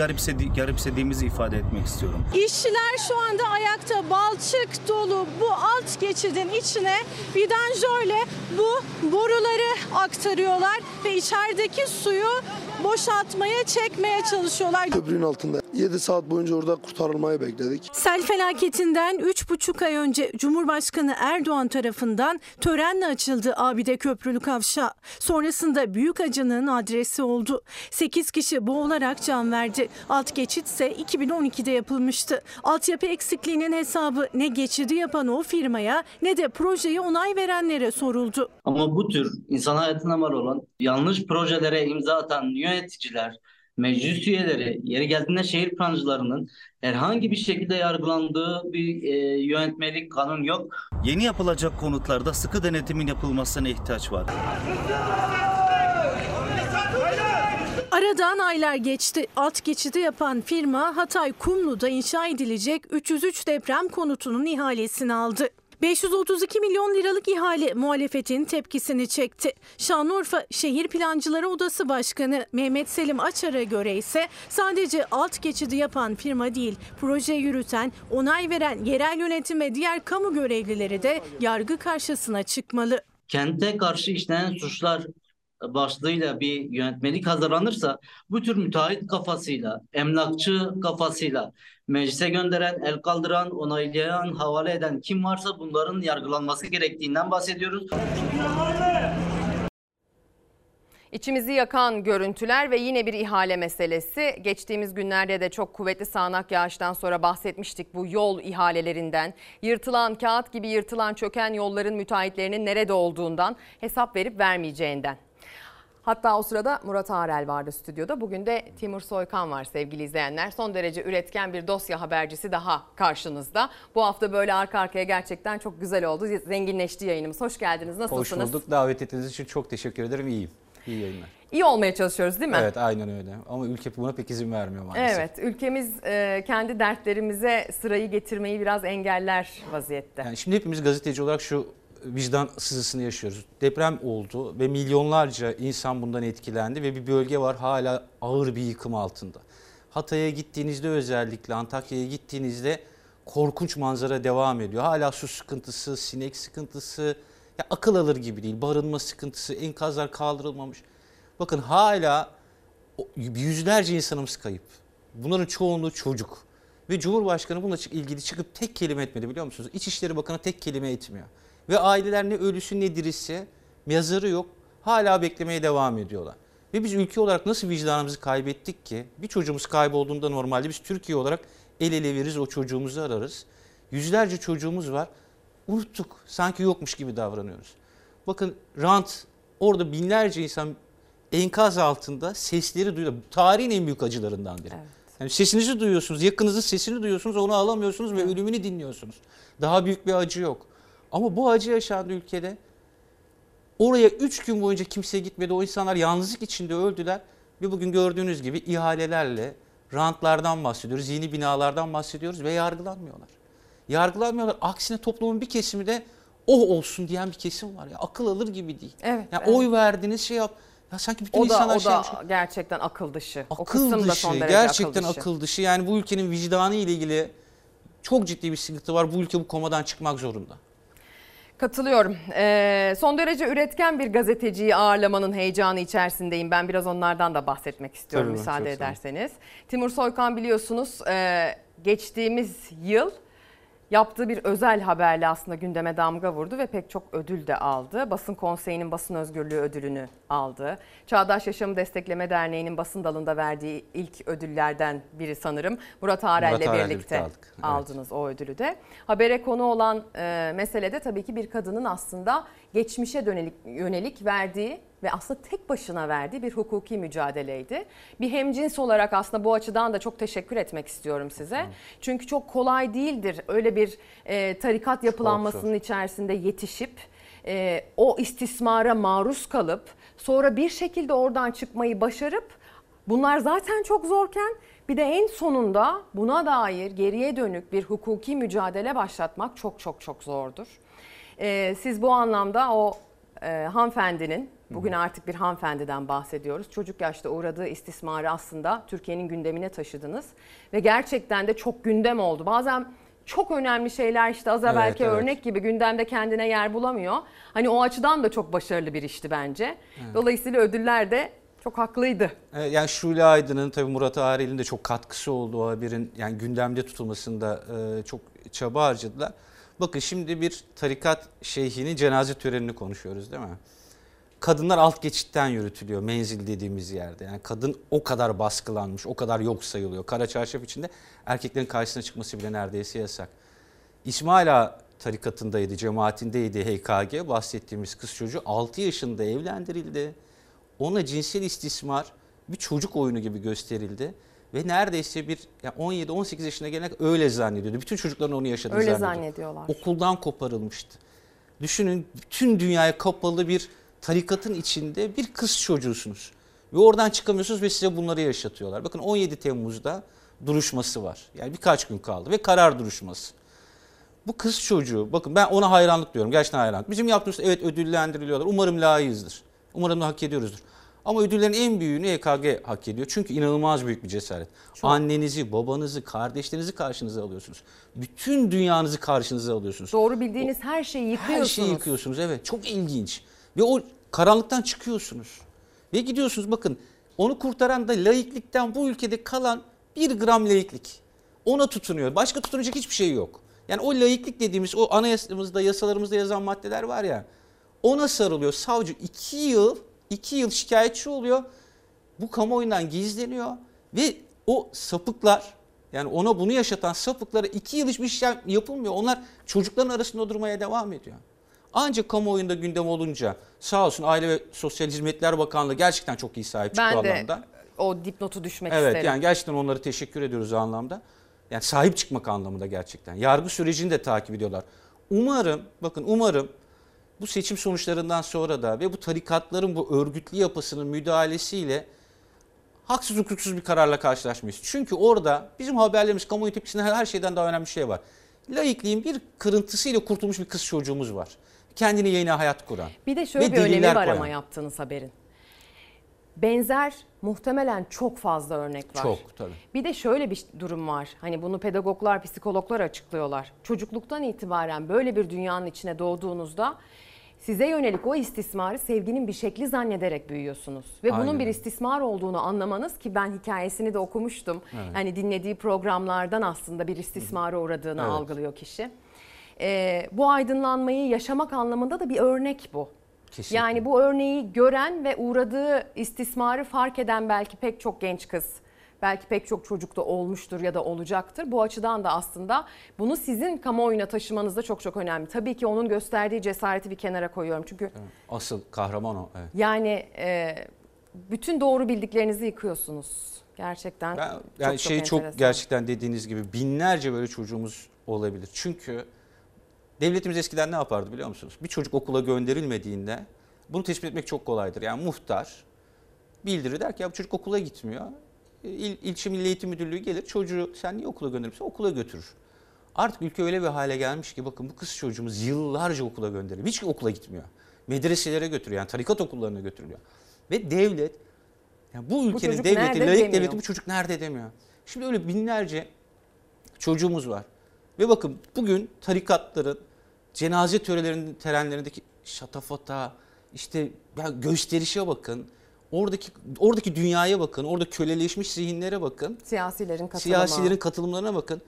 garipsediğimizi ifade etmek istiyorum. İşçiler şu anda ayakta, balçık dolu bu alt geçidin içine vidanjörle bu boruları aktarıyorlar ve içerideki suyu boşaltmaya, çekmeye çalışıyorlar. Köprünün altında 7 saat boyunca orada kurtarılmayı bekledik. Sel felaketinden 3,5 ay önce Cumhurbaşkanı Erdoğan tarafından törenle açıldı Abide Köprülü Kavşağı. Sonrasında büyük acının adresi oldu. 8 kişi boğularak can verdi. Alt geçit ise 2012'de yapılmıştı. Altyapı eksikliğinin hesabı ne geçidi yapan o firmaya ne de projeyi onay verenlere soruldu. Ama bu tür insan hayatına mal olan, yanlış projelere imza atan yöneticiler, meclis üyeleri, yeri geldiğinde şehir plancılarının herhangi bir şekilde yargılandığı bir yönetmelik, kanun yok. Yeni yapılacak konutlarda sıkı denetimin yapılmasına ihtiyaç var. Aradan aylar geçti. Alt geçidi yapan firma Hatay Kumlu'da inşa edilecek 303 deprem konutunun ihalesini aldı. 532 milyon liralık ihale muhalefetin tepkisini çekti. Şanlıurfa Şehir Plancıları Odası Başkanı Mehmet Selim Açar'a göre ise sadece alt geçidi yapan firma değil, proje yürüten, onay veren yerel yönetim ve diğer kamu görevlileri de yargı karşısına çıkmalı. Kente karşı işlenen suçlar başlığıyla bir yönetmelik hazırlanırsa bu tür müteahhit kafasıyla, emlakçı kafasıyla meclise gönderen, el kaldıran, onaylayan, havale eden kim varsa bunların yargılanması gerektiğinden bahsediyoruz. İçimizi yakan görüntüler ve yine bir ihale meselesi. Geçtiğimiz günlerde de çok kuvvetli sağanak yağıştan sonra bahsetmiştik bu yol ihalelerinden. Yırtılan, kağıt gibi yırtılan, çöken yolların müteahhitlerinin nerede olduğundan, hesap verip vermeyeceğinden. Hatta o sırada Murat Arel vardı stüdyoda. Bugün de Timur Soykan var sevgili izleyenler. Son derece üretken bir dosya habercisi daha karşınızda. Bu hafta böyle arka arkaya gerçekten çok güzel oldu. Zenginleşti yayınımız. Hoş geldiniz. Nasılsınız? Hoş bulduk. Davet ettiğiniz için çok teşekkür ederim. İyiyim. İyi yayınlar. İyi olmaya çalışıyoruz değil mi? Evet, aynen öyle. Ama ülke buna pek izin vermiyor maalesef. Evet, ülkemiz kendi dertlerimize sırayı getirmeyi biraz engeller vaziyette. Yani şimdi hepimiz gazeteci olarak şu vicdan sızısını yaşıyoruz. Deprem oldu ve milyonlarca insan bundan etkilendi ve bir bölge var hala ağır bir yıkım altında. Hatay'a gittiğinizde, özellikle Antakya'ya gittiğinizde korkunç manzara devam ediyor. Hala su sıkıntısı, sinek sıkıntısı, ya akıl alır gibi değil, barınma sıkıntısı, enkazlar kaldırılmamış. Bakın hala yüzlerce insanımız kayıp. Bunların çoğunluğu çocuk. Ve Cumhurbaşkanı bununla ilgili çıkıp tek kelime etmedi, biliyor musunuz? İçişleri Bakanı tek kelime etmiyor. Ve aileler ne ölüsü ne dirisi, mezarı yok, hala beklemeye devam ediyorlar. Ve biz ülke olarak nasıl vicdanımızı kaybettik ki? Bir çocuğumuz kaybolduğunda normalde biz Türkiye olarak el ele veririz, o çocuğumuzu ararız. Yüzlerce çocuğumuz var, unuttuk, sanki yokmuş gibi davranıyoruz. Bakın rant, orada binlerce insan enkaz altında sesleri duyuyor. Tarihin en büyük acılarından biri. Evet. Yani sesinizi duyuyorsunuz, yakınınızın sesini duyuyorsunuz, onu alamıyorsunuz ve ölümünü dinliyorsunuz. Daha büyük bir acı yok. Ama bu acı yaşandı ülkede. Oraya 3 gün boyunca kimse gitmedi. O insanlar yalnızlık içinde öldüler. Ve bugün gördüğünüz gibi ihalelerle, rantlardan bahsediyoruz, yeni binalardan bahsediyoruz ve yargılanmıyorlar. Yargılanmıyorlar. Aksine toplumun bir kesimi de "oh olsun" diyen bir kesim var. Ya, akıl alır gibi değil. Evet, yani evet. Oy verdiniz, şey yap. Ya sanki bütün insanlar şey gerçekten akıl dışı. Akıl dışı. Yani bu ülkenin vicdanı ile ilgili çok ciddi bir sıkıntı var. Bu ülke bu komadan çıkmak zorunda. Katılıyorum. Son derece üretken bir gazeteciyi ağırlamanın heyecanı içerisindeyim. Ben biraz onlardan da bahsetmek istiyorum. Tabii, müsaade ederseniz. Timur Soykan biliyorsunuz geçtiğimiz yıl yaptığı bir özel haberle aslında gündeme damga vurdu ve pek çok ödül de aldı. Basın Konseyi'nin basın özgürlüğü ödülünü aldı. Çağdaş Yaşamı Destekleme Derneği'nin basın dalında verdiği ilk ödüllerden biri sanırım. Murat Arel'le birlikte aldınız o ödülü de. Habere konu olan mesele de tabii ki bir kadının aslında geçmişe yönelik verdiği ve aslında tek başına verdiği bir hukuki mücadeleydi. Bir hemcins olarak aslında bu açıdan da çok teşekkür etmek istiyorum size. Çünkü çok kolay değildir öyle bir tarikat yapılanmasının içerisinde yetişip o istismara maruz kalıp sonra bir şekilde oradan çıkmayı başarıp bunlar zaten çok zorken bir de en sonunda buna dair geriye dönük bir hukuki mücadele başlatmak çok çok çok zordur. Siz bu anlamda o hanımefendinin, bugün artık bir hanımefendiden bahsediyoruz, çocuk yaşta uğradığı istismarı aslında Türkiye'nin gündemine taşıdınız. Ve gerçekten de çok gündem oldu. Bazen çok önemli şeyler işte az evvelki örnek gibi gündemde kendine yer bulamıyor. Hani o açıdan da çok başarılı bir işti bence. Evet. Dolayısıyla ödüller de çok haklıydı. Yani Şule Aydın'ın, tabii Murat Arel'in de çok katkısı oldu o haberin. Yani gündemde tutulmasında çok çaba harcadılar. Bakın şimdi bir tarikat şeyhinin cenaze törenini konuşuyoruz değil mi? Kadınlar alt geçitten yürütülüyor, menzil dediğimiz yerde. Yani kadın o kadar baskılanmış, o kadar yok sayılıyor. Kara çarşaf içinde erkeklerin karşısına çıkması bile neredeyse yasak. İsmail Ağa tarikatındaydı, cemaatindeydi HKG. Bahsettiğimiz kız çocuğu 6 yaşında evlendirildi. Ona cinsel istismar bir çocuk oyunu gibi gösterildi. Ve neredeyse bir yani 17-18 yaşına gelene öyle zannediyordu. Bütün çocukların onu yaşadığını zannediyorlar. Okuldan koparılmıştı. Düşünün, bütün dünyaya kapalı bir tarikatın içinde bir kız çocuğusunuz. Ve oradan çıkamıyorsunuz ve size bunları yaşatıyorlar. Bakın 17 Temmuz'da duruşması var. Yani birkaç gün kaldı ve karar duruşması. Bu kız çocuğu, bakın ben ona hayranlık diyorum. Gerçekten hayranlık. Bizim yaptığımız evet ödüllendiriliyorlar. Umarım layığızdır. Umarım da hak ediyoruzdur. Ama ödüllerin en büyüğünü EKG hak ediyor. Çünkü inanılmaz büyük bir cesaret. Çok. Annenizi, babanızı, kardeşlerinizi karşınıza alıyorsunuz. Bütün dünyanızı karşınıza alıyorsunuz. Doğru bildiğiniz her şeyi yıkıyorsunuz. Her şeyi yıkıyorsunuz, evet. Çok ilginç. Ve o karanlıktan çıkıyorsunuz. Ve gidiyorsunuz, bakın onu kurtaran da laiklikten bu ülkede kalan bir gram laiklik. Ona tutunuyor. Başka tutunacak hiçbir şey yok. Yani o laiklik dediğimiz o anayasamızda, yasalarımızda yazan maddeler var ya. Ona sarılıyor. Savcı 2 yıl şikayetçi oluyor. Bu kamuoyundan gizleniyor. Ve o sapıklar, yani ona bunu yaşatan sapıklara 2 yıl hiçbir şey yapılmıyor. Onlar çocukların arasında durmaya devam ediyor. Ancak kamuoyunda gündem olunca sağ olsun Aile ve Sosyal Hizmetler Bakanlığı gerçekten çok iyi sahip çıktı alanda. Ben de o dipnotu düşmek isterim. Evet, yani gerçekten onlara teşekkür ediyoruz anlamda. Yani sahip çıkmak anlamında gerçekten. Yargı sürecini de takip ediyorlar. Umarım, bakın umarım bu seçim sonuçlarından sonra da ve bu tarikatların bu örgütlü yapısının müdahalesiyle haksız hukuksuz bir kararla karşılaşmayız. Çünkü orada bizim haberlerimiz, kamuoyu tepkisinden her şeyden daha önemli bir şey var. Laikliğin bir kırıntısıyla kurtulmuş bir kız çocuğumuz var. Kendini yeni hayat kuran. Bir de şöyle bir önemi var ama yaptığınız haberin. Benzer muhtemelen çok fazla örnek var. Çok tabii. Bir de şöyle bir durum var. Hani bunu pedagoglar, psikologlar açıklıyorlar. Çocukluktan itibaren böyle bir dünyanın içine doğduğunuzda size yönelik o istismarı sevginin bir şekli zannederek büyüyorsunuz. Ve aynen, bunun bir istismar olduğunu anlamanız, ki ben hikayesini de okumuştum. Evet. Yani dinlediği programlardan aslında bir istismara uğradığını evet, algılıyor kişi. Bu aydınlanmayı yaşamak anlamında da bir örnek bu. Kesinlikle. Yani bu örneği gören ve uğradığı istismarı fark eden belki pek çok genç kız, belki pek çok çocuk da olmuştur ya da olacaktır. Bu açıdan da aslında bunu sizin kamuoyuna taşımanız da çok çok önemli. Tabii ki onun gösterdiği cesareti bir kenara koyuyorum. Çünkü asıl kahraman o. Evet. Yani bütün doğru bildiklerinizi yıkıyorsunuz. Gerçekten çok gerçekten dediğiniz gibi binlerce böyle çocuğumuz olabilir. Çünkü devletimiz eskiden ne yapardı biliyor musunuz? Bir çocuk okula gönderilmediğinde bunu tespit etmek çok kolaydır. Yani muhtar bildirir, der ki ya bu çocuk okula gitmiyor. İlçe Milli Eğitim Müdürlüğü gelir, çocuğu sen niye okula göndermişsin, okula götürür. Artık ülke öyle bir hale gelmiş ki bakın bu kız çocuğumuz yıllarca okula gönderiliyor. Hiç okula gitmiyor. Medreselere götürüyor, yani tarikat okullarına götürülüyor. Ve devlet, yani bu ülkenin devleti, laik devleti bu çocuk nerede demiyor. Şimdi öyle binlerce çocuğumuz var. Ve bakın bugün tarikatların cenaze törenlerindeki şatafata, işte gösterişe bakın. Oradaki dünyaya bakın. Orada köleleşmiş zihinlere bakın. Siyasilerin katılımlarına bakın.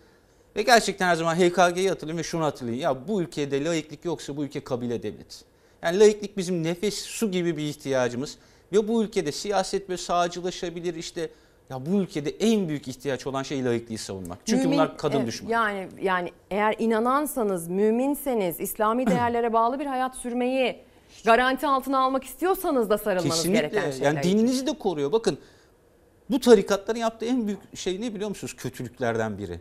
Ve gerçekten her zaman HKG'yi hatırlayın ve şunu hatırlayın. Ya bu ülkede laiklik yoksa bu ülke kabile devleti. Yani laiklik bizim nefes, su gibi bir ihtiyacımız. Ve bu ülkede siyaset ve sağcılaşabilir işte. Ya bu ülkede en büyük ihtiyaç olan şey laikliği savunmak. Çünkü mümin, bunlar kadın düşmanı. Yani eğer inanansanız, müminseniz, İslami değerlere bağlı bir hayat sürmeyi garanti altına almak istiyorsanız da sarılmanız gereken şeyler. Yani dininizi de koruyor. Bakın bu tarikatların yaptığı en büyük şey ne biliyor musunuz? Kötülüklerden biri.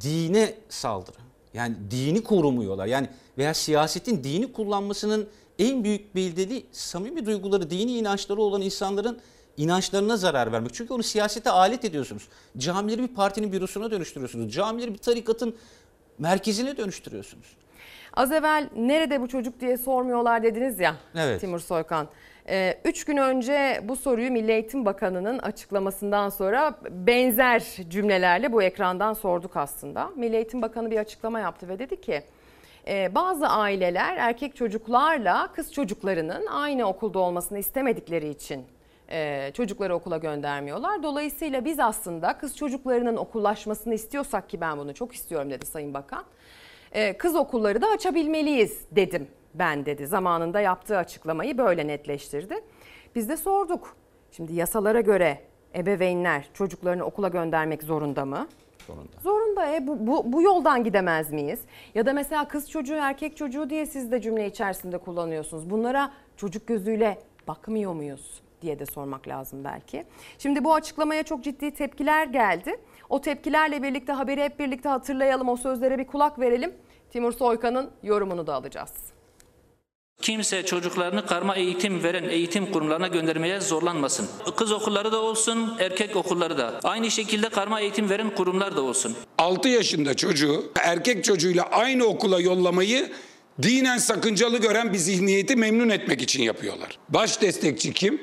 Dine saldırı. Yani dini korumuyorlar. Yani veya siyasetin dini kullanmasının en büyük belirlediği samimi duyguları, dini inançları olan insanların inançlarına zarar vermek. Çünkü onu siyasete alet ediyorsunuz. Camileri bir partinin bürosuna dönüştürüyorsunuz. Camileri bir tarikatın merkezine dönüştürüyorsunuz. Az evvel nerede bu çocuk diye sormuyorlar dediniz ya, evet. Timur Soykan. 3 gün önce bu soruyu Milli Eğitim Bakanı'nın açıklamasından sonra benzer cümlelerle bu ekrandan sorduk aslında. Milli Eğitim Bakanı bir açıklama yaptı ve dedi ki bazı aileler erkek çocuklarla kız çocuklarının aynı okulda olmasını istemedikleri için çocukları okula göndermiyorlar. Dolayısıyla biz aslında kız çocuklarının okullaşmasını istiyorsak ki ben bunu çok istiyorum dedi Sayın Bakan. Kız okulları da açabilmeliyiz dedim ben dedi. Zamanında yaptığı açıklamayı böyle netleştirdi. Biz de sorduk. Şimdi yasalara göre ebeveynler çocuklarını okula göndermek zorunda mı? Zorunda. Zorunda. Bu yoldan gidemez miyiz? Ya da mesela kız çocuğu, erkek çocuğu diye siz de cümle içerisinde kullanıyorsunuz. Bunlara çocuk gözüyle bakmıyor muyuz diye de sormak lazım belki. Şimdi bu açıklamaya çok ciddi tepkiler geldi. O tepkilerle birlikte haberi hep birlikte hatırlayalım, o sözlere bir kulak verelim. Timur Soykan'ın yorumunu da alacağız. Kimse çocuklarını karma eğitim veren eğitim kurumlarına göndermeye zorlanmasın. Kız okulları da olsun, erkek okulları da. Aynı şekilde karma eğitim veren kurumlar da olsun. 6 yaşında çocuğu erkek çocuğuyla aynı okula yollamayı dinen sakıncalı gören bir zihniyeti memnun etmek için yapıyorlar. Baş destekçi kim?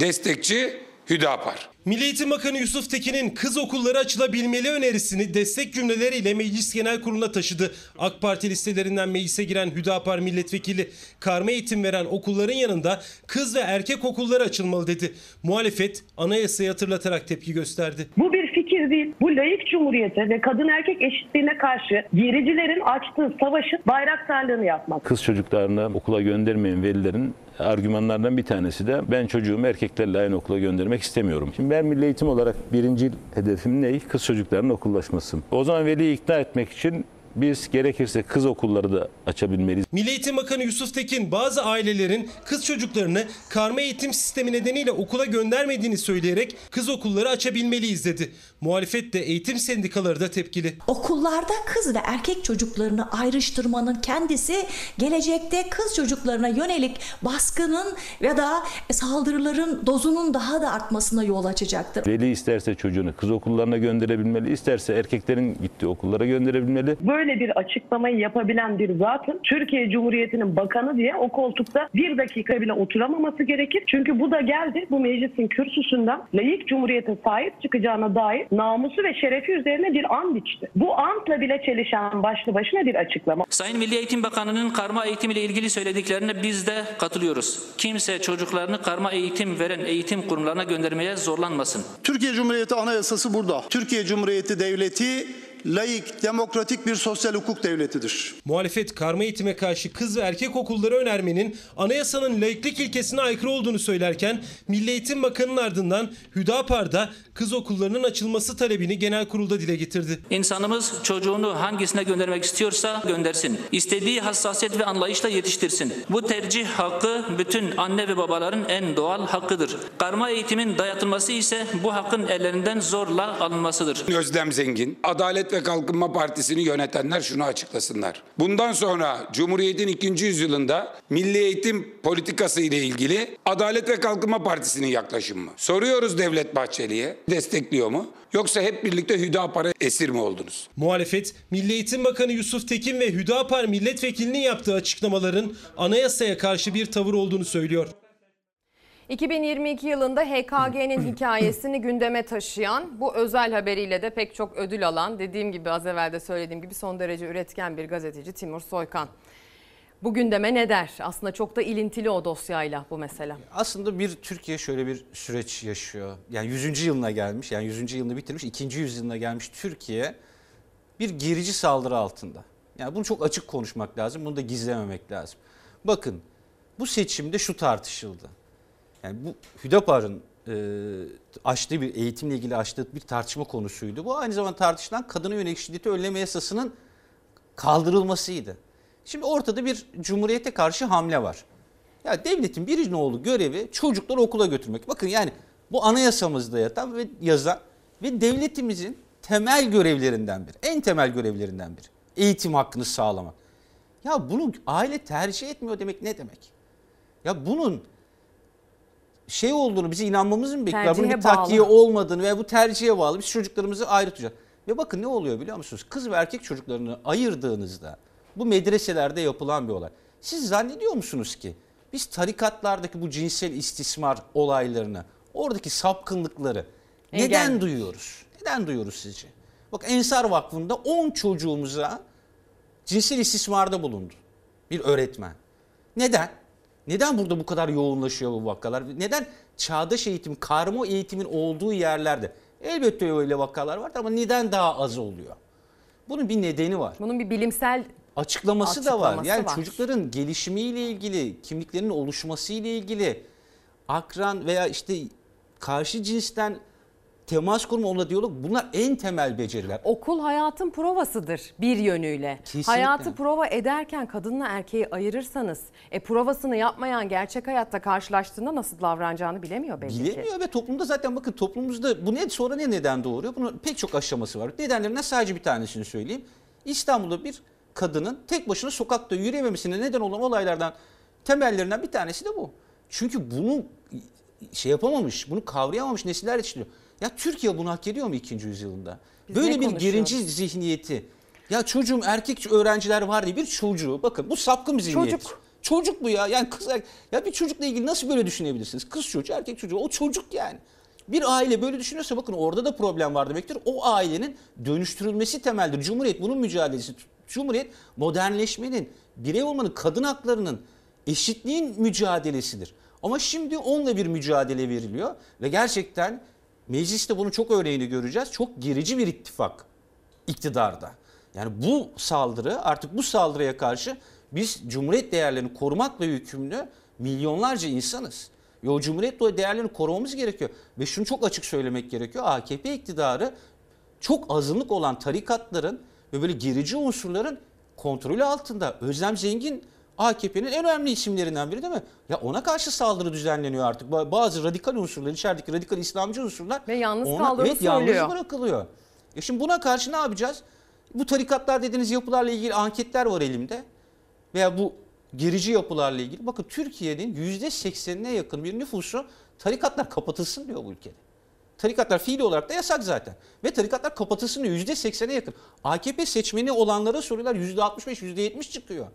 Destekçi Hüdapar. Milli Eğitim Bakanı Yusuf Tekin'in kız okulları açılabilmeli önerisini destek cümleleriyle Meclis Genel Kurulu'na taşıdı. AK Parti listelerinden meclise giren Hüdapar milletvekili karma eğitim veren okulların yanında kız ve erkek okulları açılmalı dedi. Muhalefet anayasayı hatırlatarak tepki gösterdi. Bu bir fikir değil. Bu laik cumhuriyete ve kadın erkek eşitliğine karşı gericilerin açtığı savaşın bayraktarlığını yapmak. Kız çocuklarını okula göndermeyen velilerin argümanlardan bir tanesi de ben çocuğumu erkeklerle aynı okula göndermek istemiyorum. Şimdi ben milli eğitim olarak birinci hedefim ne? Kız çocuklarının okullaşması. O zaman veliyi ikna etmek için biz gerekirse kız okulları da açabilmeliyiz. Milli Eğitim Bakanı Yusuf Tekin bazı ailelerin kız çocuklarını karma eğitim sistemi nedeniyle okula göndermediğini söyleyerek kız okulları açabilmeliyiz dedi. Muhalefet de eğitim sendikaları da tepkili. Okullarda kız ve erkek çocuklarını ayrıştırmanın kendisi gelecekte kız çocuklarına yönelik baskının ya da saldırıların dozunun daha da artmasına yol açacaktır. Veli isterse çocuğunu kız okullarına gönderebilmeli, isterse erkeklerin gittiği okullara gönderebilmeli. Böyle bir açıklamayı yapabilen bir zatın Türkiye Cumhuriyeti'nin bakanı diye o koltukta bir dakika bile oturamaması gerekir. Çünkü bu da geldi bu meclisin kürsüsünden laik cumhuriyete sahip çıkacağına dair namusu ve şerefi üzerine bir ant içti. Bu antla bile çelişen başlı başına bir açıklama. Sayın Milli Eğitim Bakanı'nın karma eğitim ile ilgili söylediklerine biz de katılıyoruz. Kimse çocuklarını karma eğitim veren eğitim kurumlarına göndermeye zorlanmasın. Türkiye Cumhuriyeti Anayasası burada. Türkiye Cumhuriyeti Devleti laik, demokratik bir sosyal hukuk devletidir. Muhalefet karma eğitime karşı kız ve erkek okulları önermenin anayasanın laiklik ilkesine aykırı olduğunu söylerken Milli Eğitim Bakanı'nın ardından Hüdapar'da kız okullarının açılması talebini genel kurulda dile getirdi. İnsanımız çocuğunu hangisine göndermek istiyorsa göndersin. İstediği hassasiyet ve anlayışla yetiştirsin. Bu tercih hakkı bütün anne ve babaların en doğal hakkıdır. Karma eğitimin dayatılması ise bu hakkın ellerinden zorla alınmasıdır. Özlem Zengin, Adalet ve Kalkınma Partisi'ni yönetenler şunu açıklasınlar. Bundan sonra Cumhuriyet'in 2. yüzyılında milli eğitim politikası ile ilgili Adalet ve Kalkınma Partisi'nin yaklaşımı mı? Soruyoruz Devlet Bahçeli'ye, destekliyor mu? Yoksa hep birlikte Hüdapar'a esir mi oldunuz? Muhalefet, Milli Eğitim Bakanı Yusuf Tekin ve Hüdapar milletvekilinin yaptığı açıklamaların anayasaya karşı bir tavır olduğunu söylüyor. 2022 yılında HKG'nin hikayesini gündeme taşıyan, bu özel haberiyle de pek çok ödül alan, dediğim gibi az evvel de söylediğim gibi son derece üretken bir gazeteci Timur Soykan. Bu gündeme ne der? Aslında çok da ilintili o dosyayla bu mesele. Aslında bir Türkiye şöyle bir süreç yaşıyor. Yani 100. yılına gelmiş, yani 100. yılını bitirmiş, 2. yüzyılına gelmiş Türkiye bir gerici saldırı altında. Yani bunu çok açık konuşmak lazım. Bunu da gizlememek lazım. Bakın bu seçimde şu tartışıldı. Yani bu Hüdapar'ın açtığı bir eğitimle ilgili açtığı bir tartışma konusuydu. Bu aynı zamanda tartışılan kadına yönelik şiddeti önleme yasasının kaldırılmasıydı. Şimdi ortada bir Cumhuriyet'e karşı hamle var. Ya devletin birinci oğlu görevi çocukları okula götürmek. Bakın yani bu anayasamızda yatan ve yazan ve devletimizin temel görevlerinden biri. En temel görevlerinden biri. Eğitim hakkını sağlamak. Ya bunu aile tercih etmiyor demek ne demek? Ya bunun şey olduğunu bize inanmamız mı bekler? Bunun bir takviye olmadığını veya bu tercihe bağlı. Biz çocuklarımızı ayrı tutacağız. Ve bakın ne oluyor biliyor musunuz? Kız ve erkek çocuklarını ayırdığınızda bu medreselerde yapılan bir olay. Siz zannediyor musunuz ki biz tarikatlardaki bu cinsel istismar olaylarını, oradaki sapkınlıkları neden duyuyoruz? Neden duyuyoruz sizce? Bak Ensar Vakfı'nda 10 çocuğumuza cinsel istismarda bulundu bir öğretmen. Neden? Neden burada bu kadar yoğunlaşıyor bu vakalar? Neden çağdaş eğitim, karma eğitimin olduğu yerlerde? Elbette öyle vakalar vardı ama neden daha az oluyor? Bunun bir nedeni var. Bunun bir bilimsel açıklaması da var. Yani var. Çocukların gelişimiyle ilgili, kimliklerinin oluşmasıyla ilgili akran veya işte karşı cinsten temas kurma, onunla diyalog, bunlar en temel beceriler. Okul hayatın provasıdır bir yönüyle. Kesinlikle. Hayatı prova ederken kadınla erkeği ayırırsanız provasını yapmayan gerçek hayatta karşılaştığında nasıl davranacağını bilemiyor belki. Bilemiyor ve toplumda zaten bakın toplumumuzda bu ne neden doğuruyor? Bunun pek çok aşaması var. Nedenlerinden sadece bir tanesini söyleyeyim. İstanbul'da bir kadının tek başına sokakta yürüyememesine neden olan olaylardan temellerinden bir tanesi de bu. Çünkü bunu şey yapamamış, bunu kavrayamamış nesiller yetiştiriyor. Ya Türkiye bunu hak ediyor mu 2. yüzyılında? Biz böyle bir gerici zihniyeti. Ya çocuğum erkek öğrenciler var diye bir çocuğu. Bakın bu sapkın bir zihniyet. Çocuk bu ya. Yani kız erkek. Ya bir çocukla ilgili nasıl böyle düşünebilirsiniz? Kız çocuğu, erkek çocuğu. O çocuk yani. Bir aile böyle düşünüyorsa bakın orada da problem var demektir. O ailenin dönüştürülmesi temeldir. Cumhuriyet bunun mücadelesi. Cumhuriyet modernleşmenin, birey olmanın, kadın haklarının, eşitliğin mücadelesidir. Ama şimdi onunla bir mücadele veriliyor ve gerçekten mecliste bunu çok örneğini göreceğiz. Çok gerici bir ittifak iktidarda. Yani bu saldırı, artık bu saldırıya karşı biz Cumhuriyet değerlerini korumakla yükümlü milyonlarca insanız. Ve o Cumhuriyet değerlerini korumamız gerekiyor. Ve şunu çok açık söylemek gerekiyor. AKP iktidarı çok azınlık olan tarikatların ve böyle gerici unsurların kontrolü altında. Özlem Zengin AKP'nin en önemli isimlerinden biri değil mi? Ya ona karşı saldırı düzenleniyor artık. Bazı radikal unsurlar, içerideki radikal İslamcı unsurlar ve yalnız kaldığını söylüyor. Yalnız bırakılıyor. Ya şimdi buna karşı ne yapacağız? Bu tarikatlar dediğiniz yapılarla ilgili anketler var elimde. Veya bu gerici yapılarla ilgili. Bakın Türkiye'nin %80'ine yakın bir nüfusu tarikatlar kapatılsın diyor bu ülkede. Tarikatlar fiili olarak da yasak zaten. Ve tarikatlar kapatılsın diyor %80'e yakın. AKP seçmeni olanlara soruyorlar %65, %70 çıkıyor.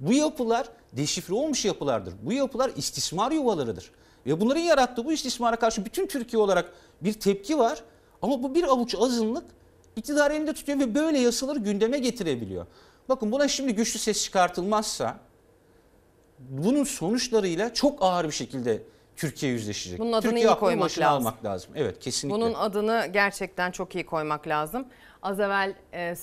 Bu yapılar deşifre olmuş yapılardır. Bu yapılar istismar yuvalarıdır. Ve bunların yarattığı bu istismara karşı bütün Türkiye olarak bir tepki var. Ama bu bir avuç azınlık iktidar elinde tutuyor ve böyle yasaları gündeme getirebiliyor. Bakın buna şimdi güçlü ses çıkartılmazsa bunun sonuçlarıyla çok ağır bir şekilde Türkiye yüzleşecek. Bunun adını iyi koymak lazım. Evet, kesinlikle. Bunun adını gerçekten çok iyi koymak lazım. Az evvel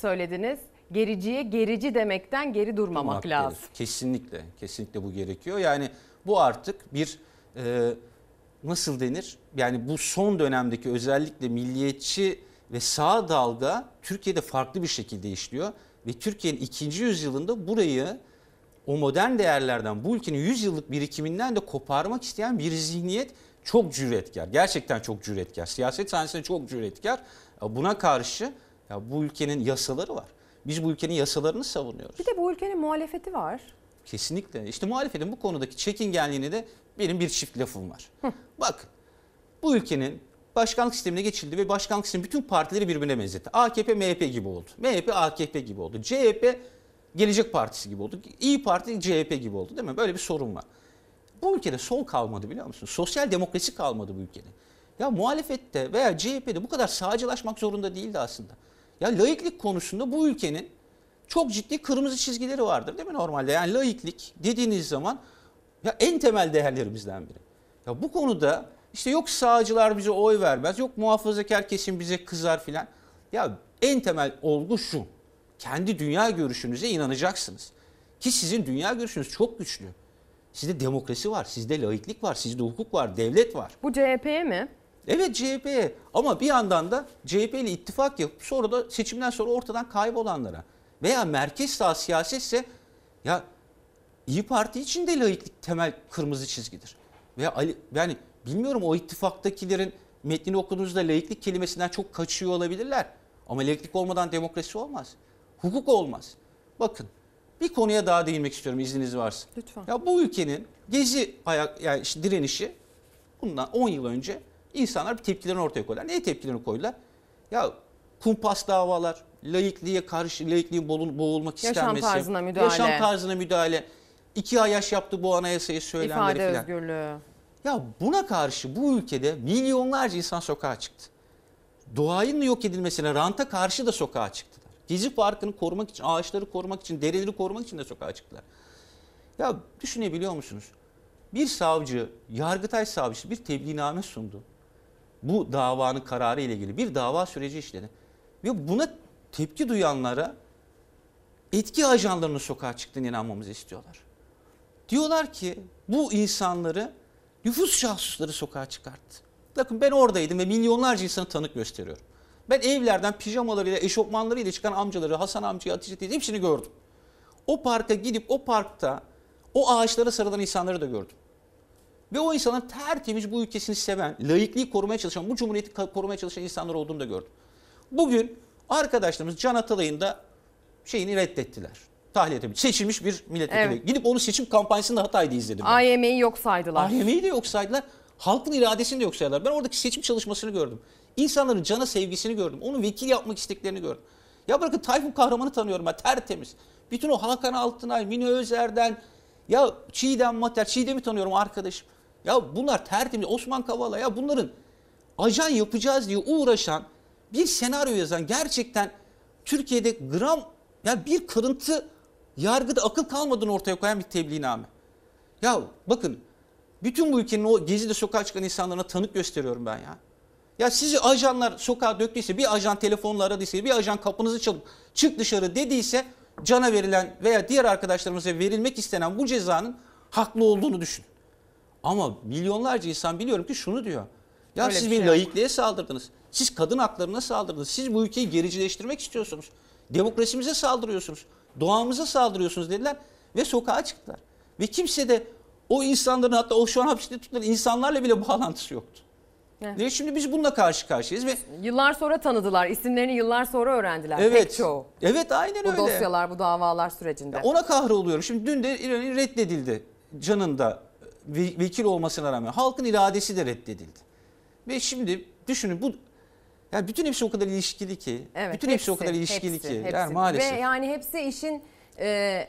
söylediniz. Gericiye gerici demekten geri durmamak lazım. Kesinlikle, kesinlikle bu gerekiyor. Yani bu artık bir nasıl denir? Yani bu son dönemdeki özellikle milliyetçi ve sağ dalga Türkiye'de farklı bir şekilde işliyor. Ve Türkiye'nin 2. yüzyılında burayı o modern değerlerden, bu ülkenin 100 yıllık birikiminden de koparmak isteyen bir zihniyet çok cüretkar. Gerçekten çok cüretkar. Siyaset sahnesinde çok cüretkar. Buna karşı ya bu ülkenin yasaları var. Biz bu ülkenin yasalarını savunuyoruz. Bir de bu ülkenin muhalefeti var. Kesinlikle. İşte muhalefetin bu konudaki çekingenliğine de benim bir çift lafım var. Bak bu ülkenin başkanlık sistemine geçildi ve başkanlık sistemi bütün partileri birbirine benzetti. AKP MHP gibi oldu. MHP AKP gibi oldu. CHP Gelecek Partisi gibi oldu. İyi Parti CHP gibi oldu değil mi? Böyle bir sorun var. Bu ülkede sol kalmadı biliyor musun? Sosyal demokrasi kalmadı bu ülkede. Ya muhalefette veya CHP'de bu kadar sağcılaşmak zorunda değildi aslında. Ya laiklik konusunda bu ülkenin çok ciddi kırmızı çizgileri vardır değil mi normalde? Yani laiklik dediğiniz zaman ya en temel değerlerimizden biri. Ya bu konuda işte yok sağcılar bize oy vermez, yok muhafazakar kesim bize kızar filan. Ya en temel olgu şu. kendi dünya görüşünüze inanacaksınız. Ki sizin dünya görüşünüz çok güçlü. Sizde demokrasi var, sizde laiklik var, sizde hukuk var, devlet var. Bu CHP'ye mi? Evet, CHP'ye. Ama bir yandan da CHP ile ittifak yapıp sonra da seçimden sonra ortadan kaybolanlara. Veya merkez sağ siyasetse ya İyi Parti için de laiklik temel kırmızı çizgidir. Veya yani bilmiyorum, o ittifaktakilerin metnini okuduğunuzda laiklik kelimesinden çok kaçıyor olabilirler. Ama laiklik olmadan demokrasi olmaz. Hukuk olmaz. Bakın, bir konuya daha değinmek istiyorum izniniz varsa. Lütfen. Ya bu ülkenin gezi yani işte direnişi bundan 10 yıl önce insanlar bir tepkilerini ortaya koydular. Neye tepkilerini koydular? Ya kumpas davalar, laikliğe karşı, laikliğin boğulmak istenmesi. Yaşam tarzına müdahale. Yaşam tarzına müdahale. 2 ay yaş yaptı bu anayasayı söylemleri falan. İfade özgürlüğü. Ya buna karşı bu ülkede milyonlarca insan sokağa çıktı. Doğanın yok edilmesine, ranta karşı da sokağa çıktılar. Gezi Parkı'nı korumak için, ağaçları korumak için, dereleri korumak için de sokağa çıktılar. Ya düşünebiliyor musunuz? Bir savcı, Yargıtay savcısı bir tebliğname sundu. Bu davanın kararı ile ilgili bir dava süreci işledi. Ve buna tepki duyanlara etki ajanlarının sokağa çıktığına inanmamızı istiyorlar. Diyorlar ki bu insanları nüfus casusları sokağa çıkarttı. Bakın ben oradaydım ve milyonlarca insanı tanık gösteriyorum. Ben evlerden pijamalarıyla, eşofmanlarıyla çıkan amcaları, Hasan amcayı, Hatice teyze hepsini gördüm. O parka gidip o parkta o ağaçlara sarılan insanları da gördüm. Ve o insanların tertemiz bu ülkesini seven, laikliği korumaya çalışan, bu cumhuriyeti korumaya çalışan insanlar olduğunu da gördüm. Bugün arkadaşlarımız Can Atalay'ın da şeyini reddettiler. Tahliye edilmiş, seçilmiş bir milletvekili. Evet. Gidip onun seçim kampanyasını da Hatay'da izledim. AYM'yi yok saydılar. AYM'yi de yok saydılar. Halkın iradesini de yok saydılar. Ben oradaki seçim çalışmasını gördüm. İnsanların cana sevgisini gördüm. Onu vekil yapmak isteklerini gördüm. Ya bakın Tayfun Kahraman'ı tanıyorum ben tertemiz. Bütün o Hakan Altınay, Mine Özer'den, ya Çiğdem Mater, Çiğdem'i tanıyorum arkadaşım. Ya bunlar tertemiz, Osman Kavala, ya bunların ajan yapacağız diye uğraşan, bir senaryo yazan, gerçekten Türkiye'de gram, ya bir kırıntı yargıda akıl kalmadığını ortaya koyan bir tebliğname. Ya bakın bütün bu ülkenin o gezide sokağa çıkan insanlarına tanık gösteriyorum ben ya. Ya sizi ajanlar sokağa döktüyse, bir ajan telefonla aradıysa, bir ajan kapınızı çalıp çık dışarı dediyse, Can'a verilen veya diğer arkadaşlarımıza verilmek istenen bu cezanın haklı olduğunu düşün. Ama milyonlarca insan biliyorum ki şunu diyor. Ya öyle siz bir laikliğe saldırdınız. Siz kadın haklarına saldırdınız. Siz bu ülkeyi gericileştirmek istiyorsunuz. Demokrasimize saldırıyorsunuz. Doğamıza saldırıyorsunuz dediler ve sokağa çıktılar. Ve kimse de o insanların, hatta o şu an hapiste tutulan insanlarla bile bağlantısı yoktu. Evet. Ve şimdi biz bununla karşı karşıyayız. Ve yıllar sonra tanıdılar. İsimlerini yıllar sonra öğrendiler. Evet. Pek çoğu. Evet, aynen öyle. Bu dosyalar, bu davalar sürecinde. Ya ona kahroluyorum. Şimdi dün de reddedildi. Can'ın da vekil olmasına rağmen. Halkın iradesi de reddedildi. Ve şimdi düşünün bu... Yani bütün hepsi o kadar ilişkili ki. Evet, bütün hepsi o kadar ilişkili ki. Yani maalesef. Ve yani hepsi işin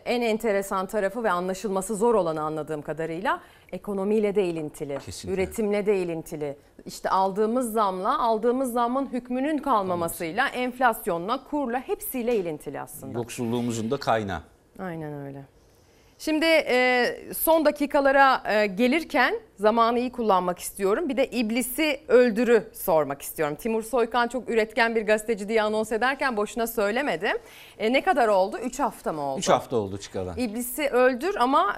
en enteresan tarafı ve anlaşılması zor olanı anladığım kadarıyla ekonomiyle de ilintili. Kesinlikle. Üretimle de ilintili. İşte aldığımız zamla, aldığımız zamın hükmünün kalmamasıyla, enflasyonla, kurla, hepsiyle ilintili aslında. Yoksulluğumuzun da kaynağı. Aynen öyle. Şimdi son dakikalara gelirken zamanı iyi kullanmak istiyorum. Bir de İblisi Öldür'ü sormak istiyorum. Timur Soykan çok üretken bir gazeteci diye anons ederken boşuna söylemedim. Ne kadar oldu? 3 hafta mı oldu? 3 hafta oldu çıkaran. İblisi Öldür ama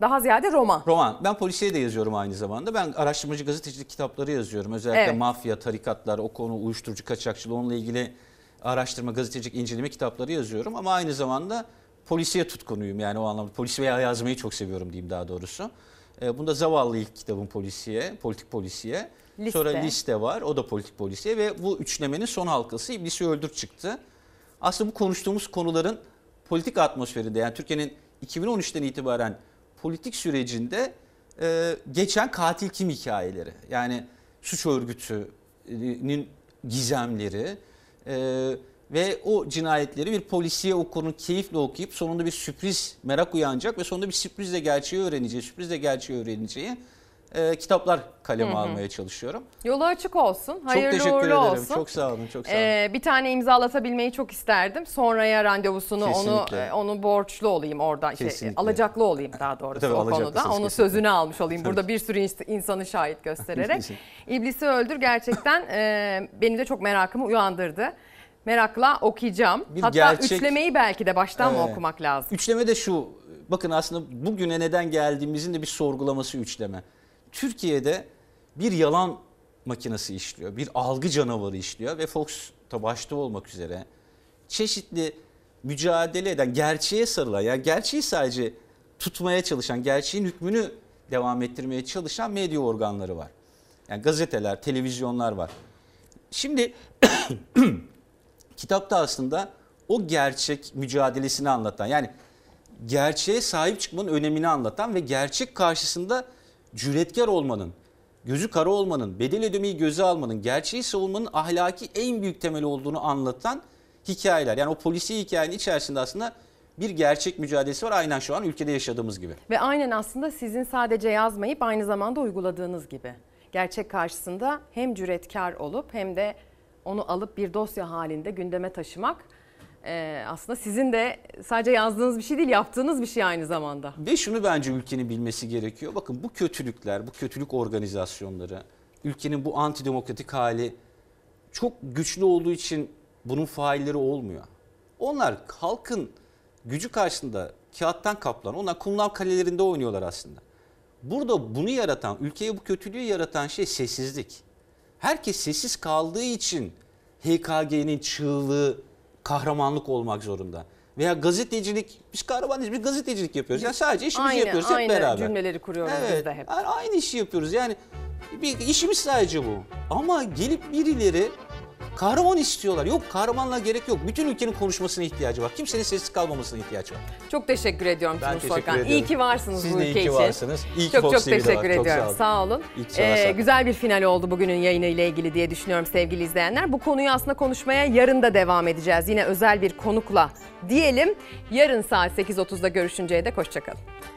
daha ziyade roman. Roman. Ben polisiye de yazıyorum aynı zamanda. Ben araştırmacı gazetecilik kitapları yazıyorum. Özellikle evet, mafya, tarikatlar, o konu, uyuşturucu kaçakçılığı, onunla ilgili araştırma, gazetecilik, inceleme kitapları yazıyorum. Ama aynı zamanda... Polisiye tutkunuyum yani o anlamda. Polisiye yazmayı çok seviyorum diyeyim daha doğrusu. Bunda zavallı ilk kitabım polisiye, politik polisiye. Liste. Sonra liste var, o da politik polisiye ve bu üçlemenin son halkası İblisi Öldür çıktı. Aslında bu konuştuğumuz konuların politik atmosferinde, yani Türkiye'nin 2013'ten itibaren politik sürecinde geçen katil kim hikayeleri. Yani suç örgütünün gizemleri ve o cinayetleri bir polisiye okurun keyifle okuyup sonunda bir sürpriz, merak uyanacak ve sonunda bir sürprizle gerçeği öğreneceği, kitaplar kaleme almaya çalışıyorum. Yolu açık olsun. Hayırlı çok uğurlu olsun. Ederim. Çok sağ olun. Çok sağ olun. Bir tane imzalatabilmeyi çok isterdim. Sonraya randevusunu, onu borçlu olayım oradan. Şey, alacaklı olayım daha doğrusu. Tabii, o konuda. Onun sözünü almış olayım. Tabii. Burada bir sürü insanı şahit göstererek. İblisi Öldür gerçekten benim de çok merakımı uyandırdı. merakla okuyacağım. Hatta üçlemeyi belki de baştan mı okumak lazım? Üçleme de şu. Bakın aslında bugüne neden geldiğimizin de bir sorgulaması üçleme. Türkiye'de bir yalan makinesi işliyor. Bir algı canavarı işliyor ve Fox'ta başta olmak üzere çeşitli mücadele eden, gerçeğe sarılan, yani gerçeği sadece tutmaya çalışan, gerçeğin hükmünü devam ettirmeye çalışan medya organları var. Yani gazeteler, televizyonlar var. Şimdi kitapta aslında o gerçek mücadelesini anlatan, yani gerçeğe sahip çıkmanın önemini anlatan ve gerçek karşısında cüretkar olmanın, gözü kara olmanın, bedel ödemeyi göze almanın, gerçeği savunmanın ahlaki en büyük temeli olduğunu anlatan hikayeler. Yani o polisi hikayenin içerisinde aslında bir gerçek mücadelesi var, aynen şu an ülkede yaşadığımız gibi. Ve aynen aslında sizin sadece yazmayıp aynı zamanda uyguladığınız gibi. Gerçek karşısında hem cüretkar olup hem de onu alıp bir dosya halinde gündeme taşımak aslında sizin de sadece yazdığınız bir şey değil, yaptığınız bir şey aynı zamanda. Ve şunu bence ülkenin bilmesi gerekiyor. Bakın bu kötülükler, bu kötülük organizasyonları, ülkenin bu antidemokratik hali çok güçlü olduğu için bunun failleri olmuyor. Onlar halkın gücü karşısında kağıttan kaplan, onlar kumlar kalelerinde oynuyorlar aslında. Burada bunu yaratan, ülkeye bu kötülüğü yaratan şey sessizlik. Herkes sessiz kaldığı için HKG'nin çığlığı kahramanlık olmak zorunda. Veya gazetecilik, biz kahramanız, biz gazetecilik yapıyoruz. Yani sadece işimizi yapıyoruz hep beraber. Aynı cümleleri kuruyoruz biz de hep. Aynı işi yapıyoruz, yani bir işimiz sadece bu. Ama gelip birileri kahraman istiyorlar. Yok, kahramanla gerek yok. Bütün ülkenin konuşmasına ihtiyacı var. Kimsenin sessiz kalmamasına ihtiyacı var. Çok teşekkür ediyorum Tunç Fındık. İyi ki varsınız bu ülke için. Siz de iyi ki varsınız. İyi ki Fox TV'de var. Çok teşekkür ediyorum. Sağ olun. Güzel bir final oldu bugünün yayını ile ilgili diye düşünüyorum sevgili izleyenler. Bu konuyu aslında konuşmaya yarın da devam edeceğiz. Yine özel bir konukla diyelim. Yarın saat 8.30'da görüşünceye dek hoşça kalın.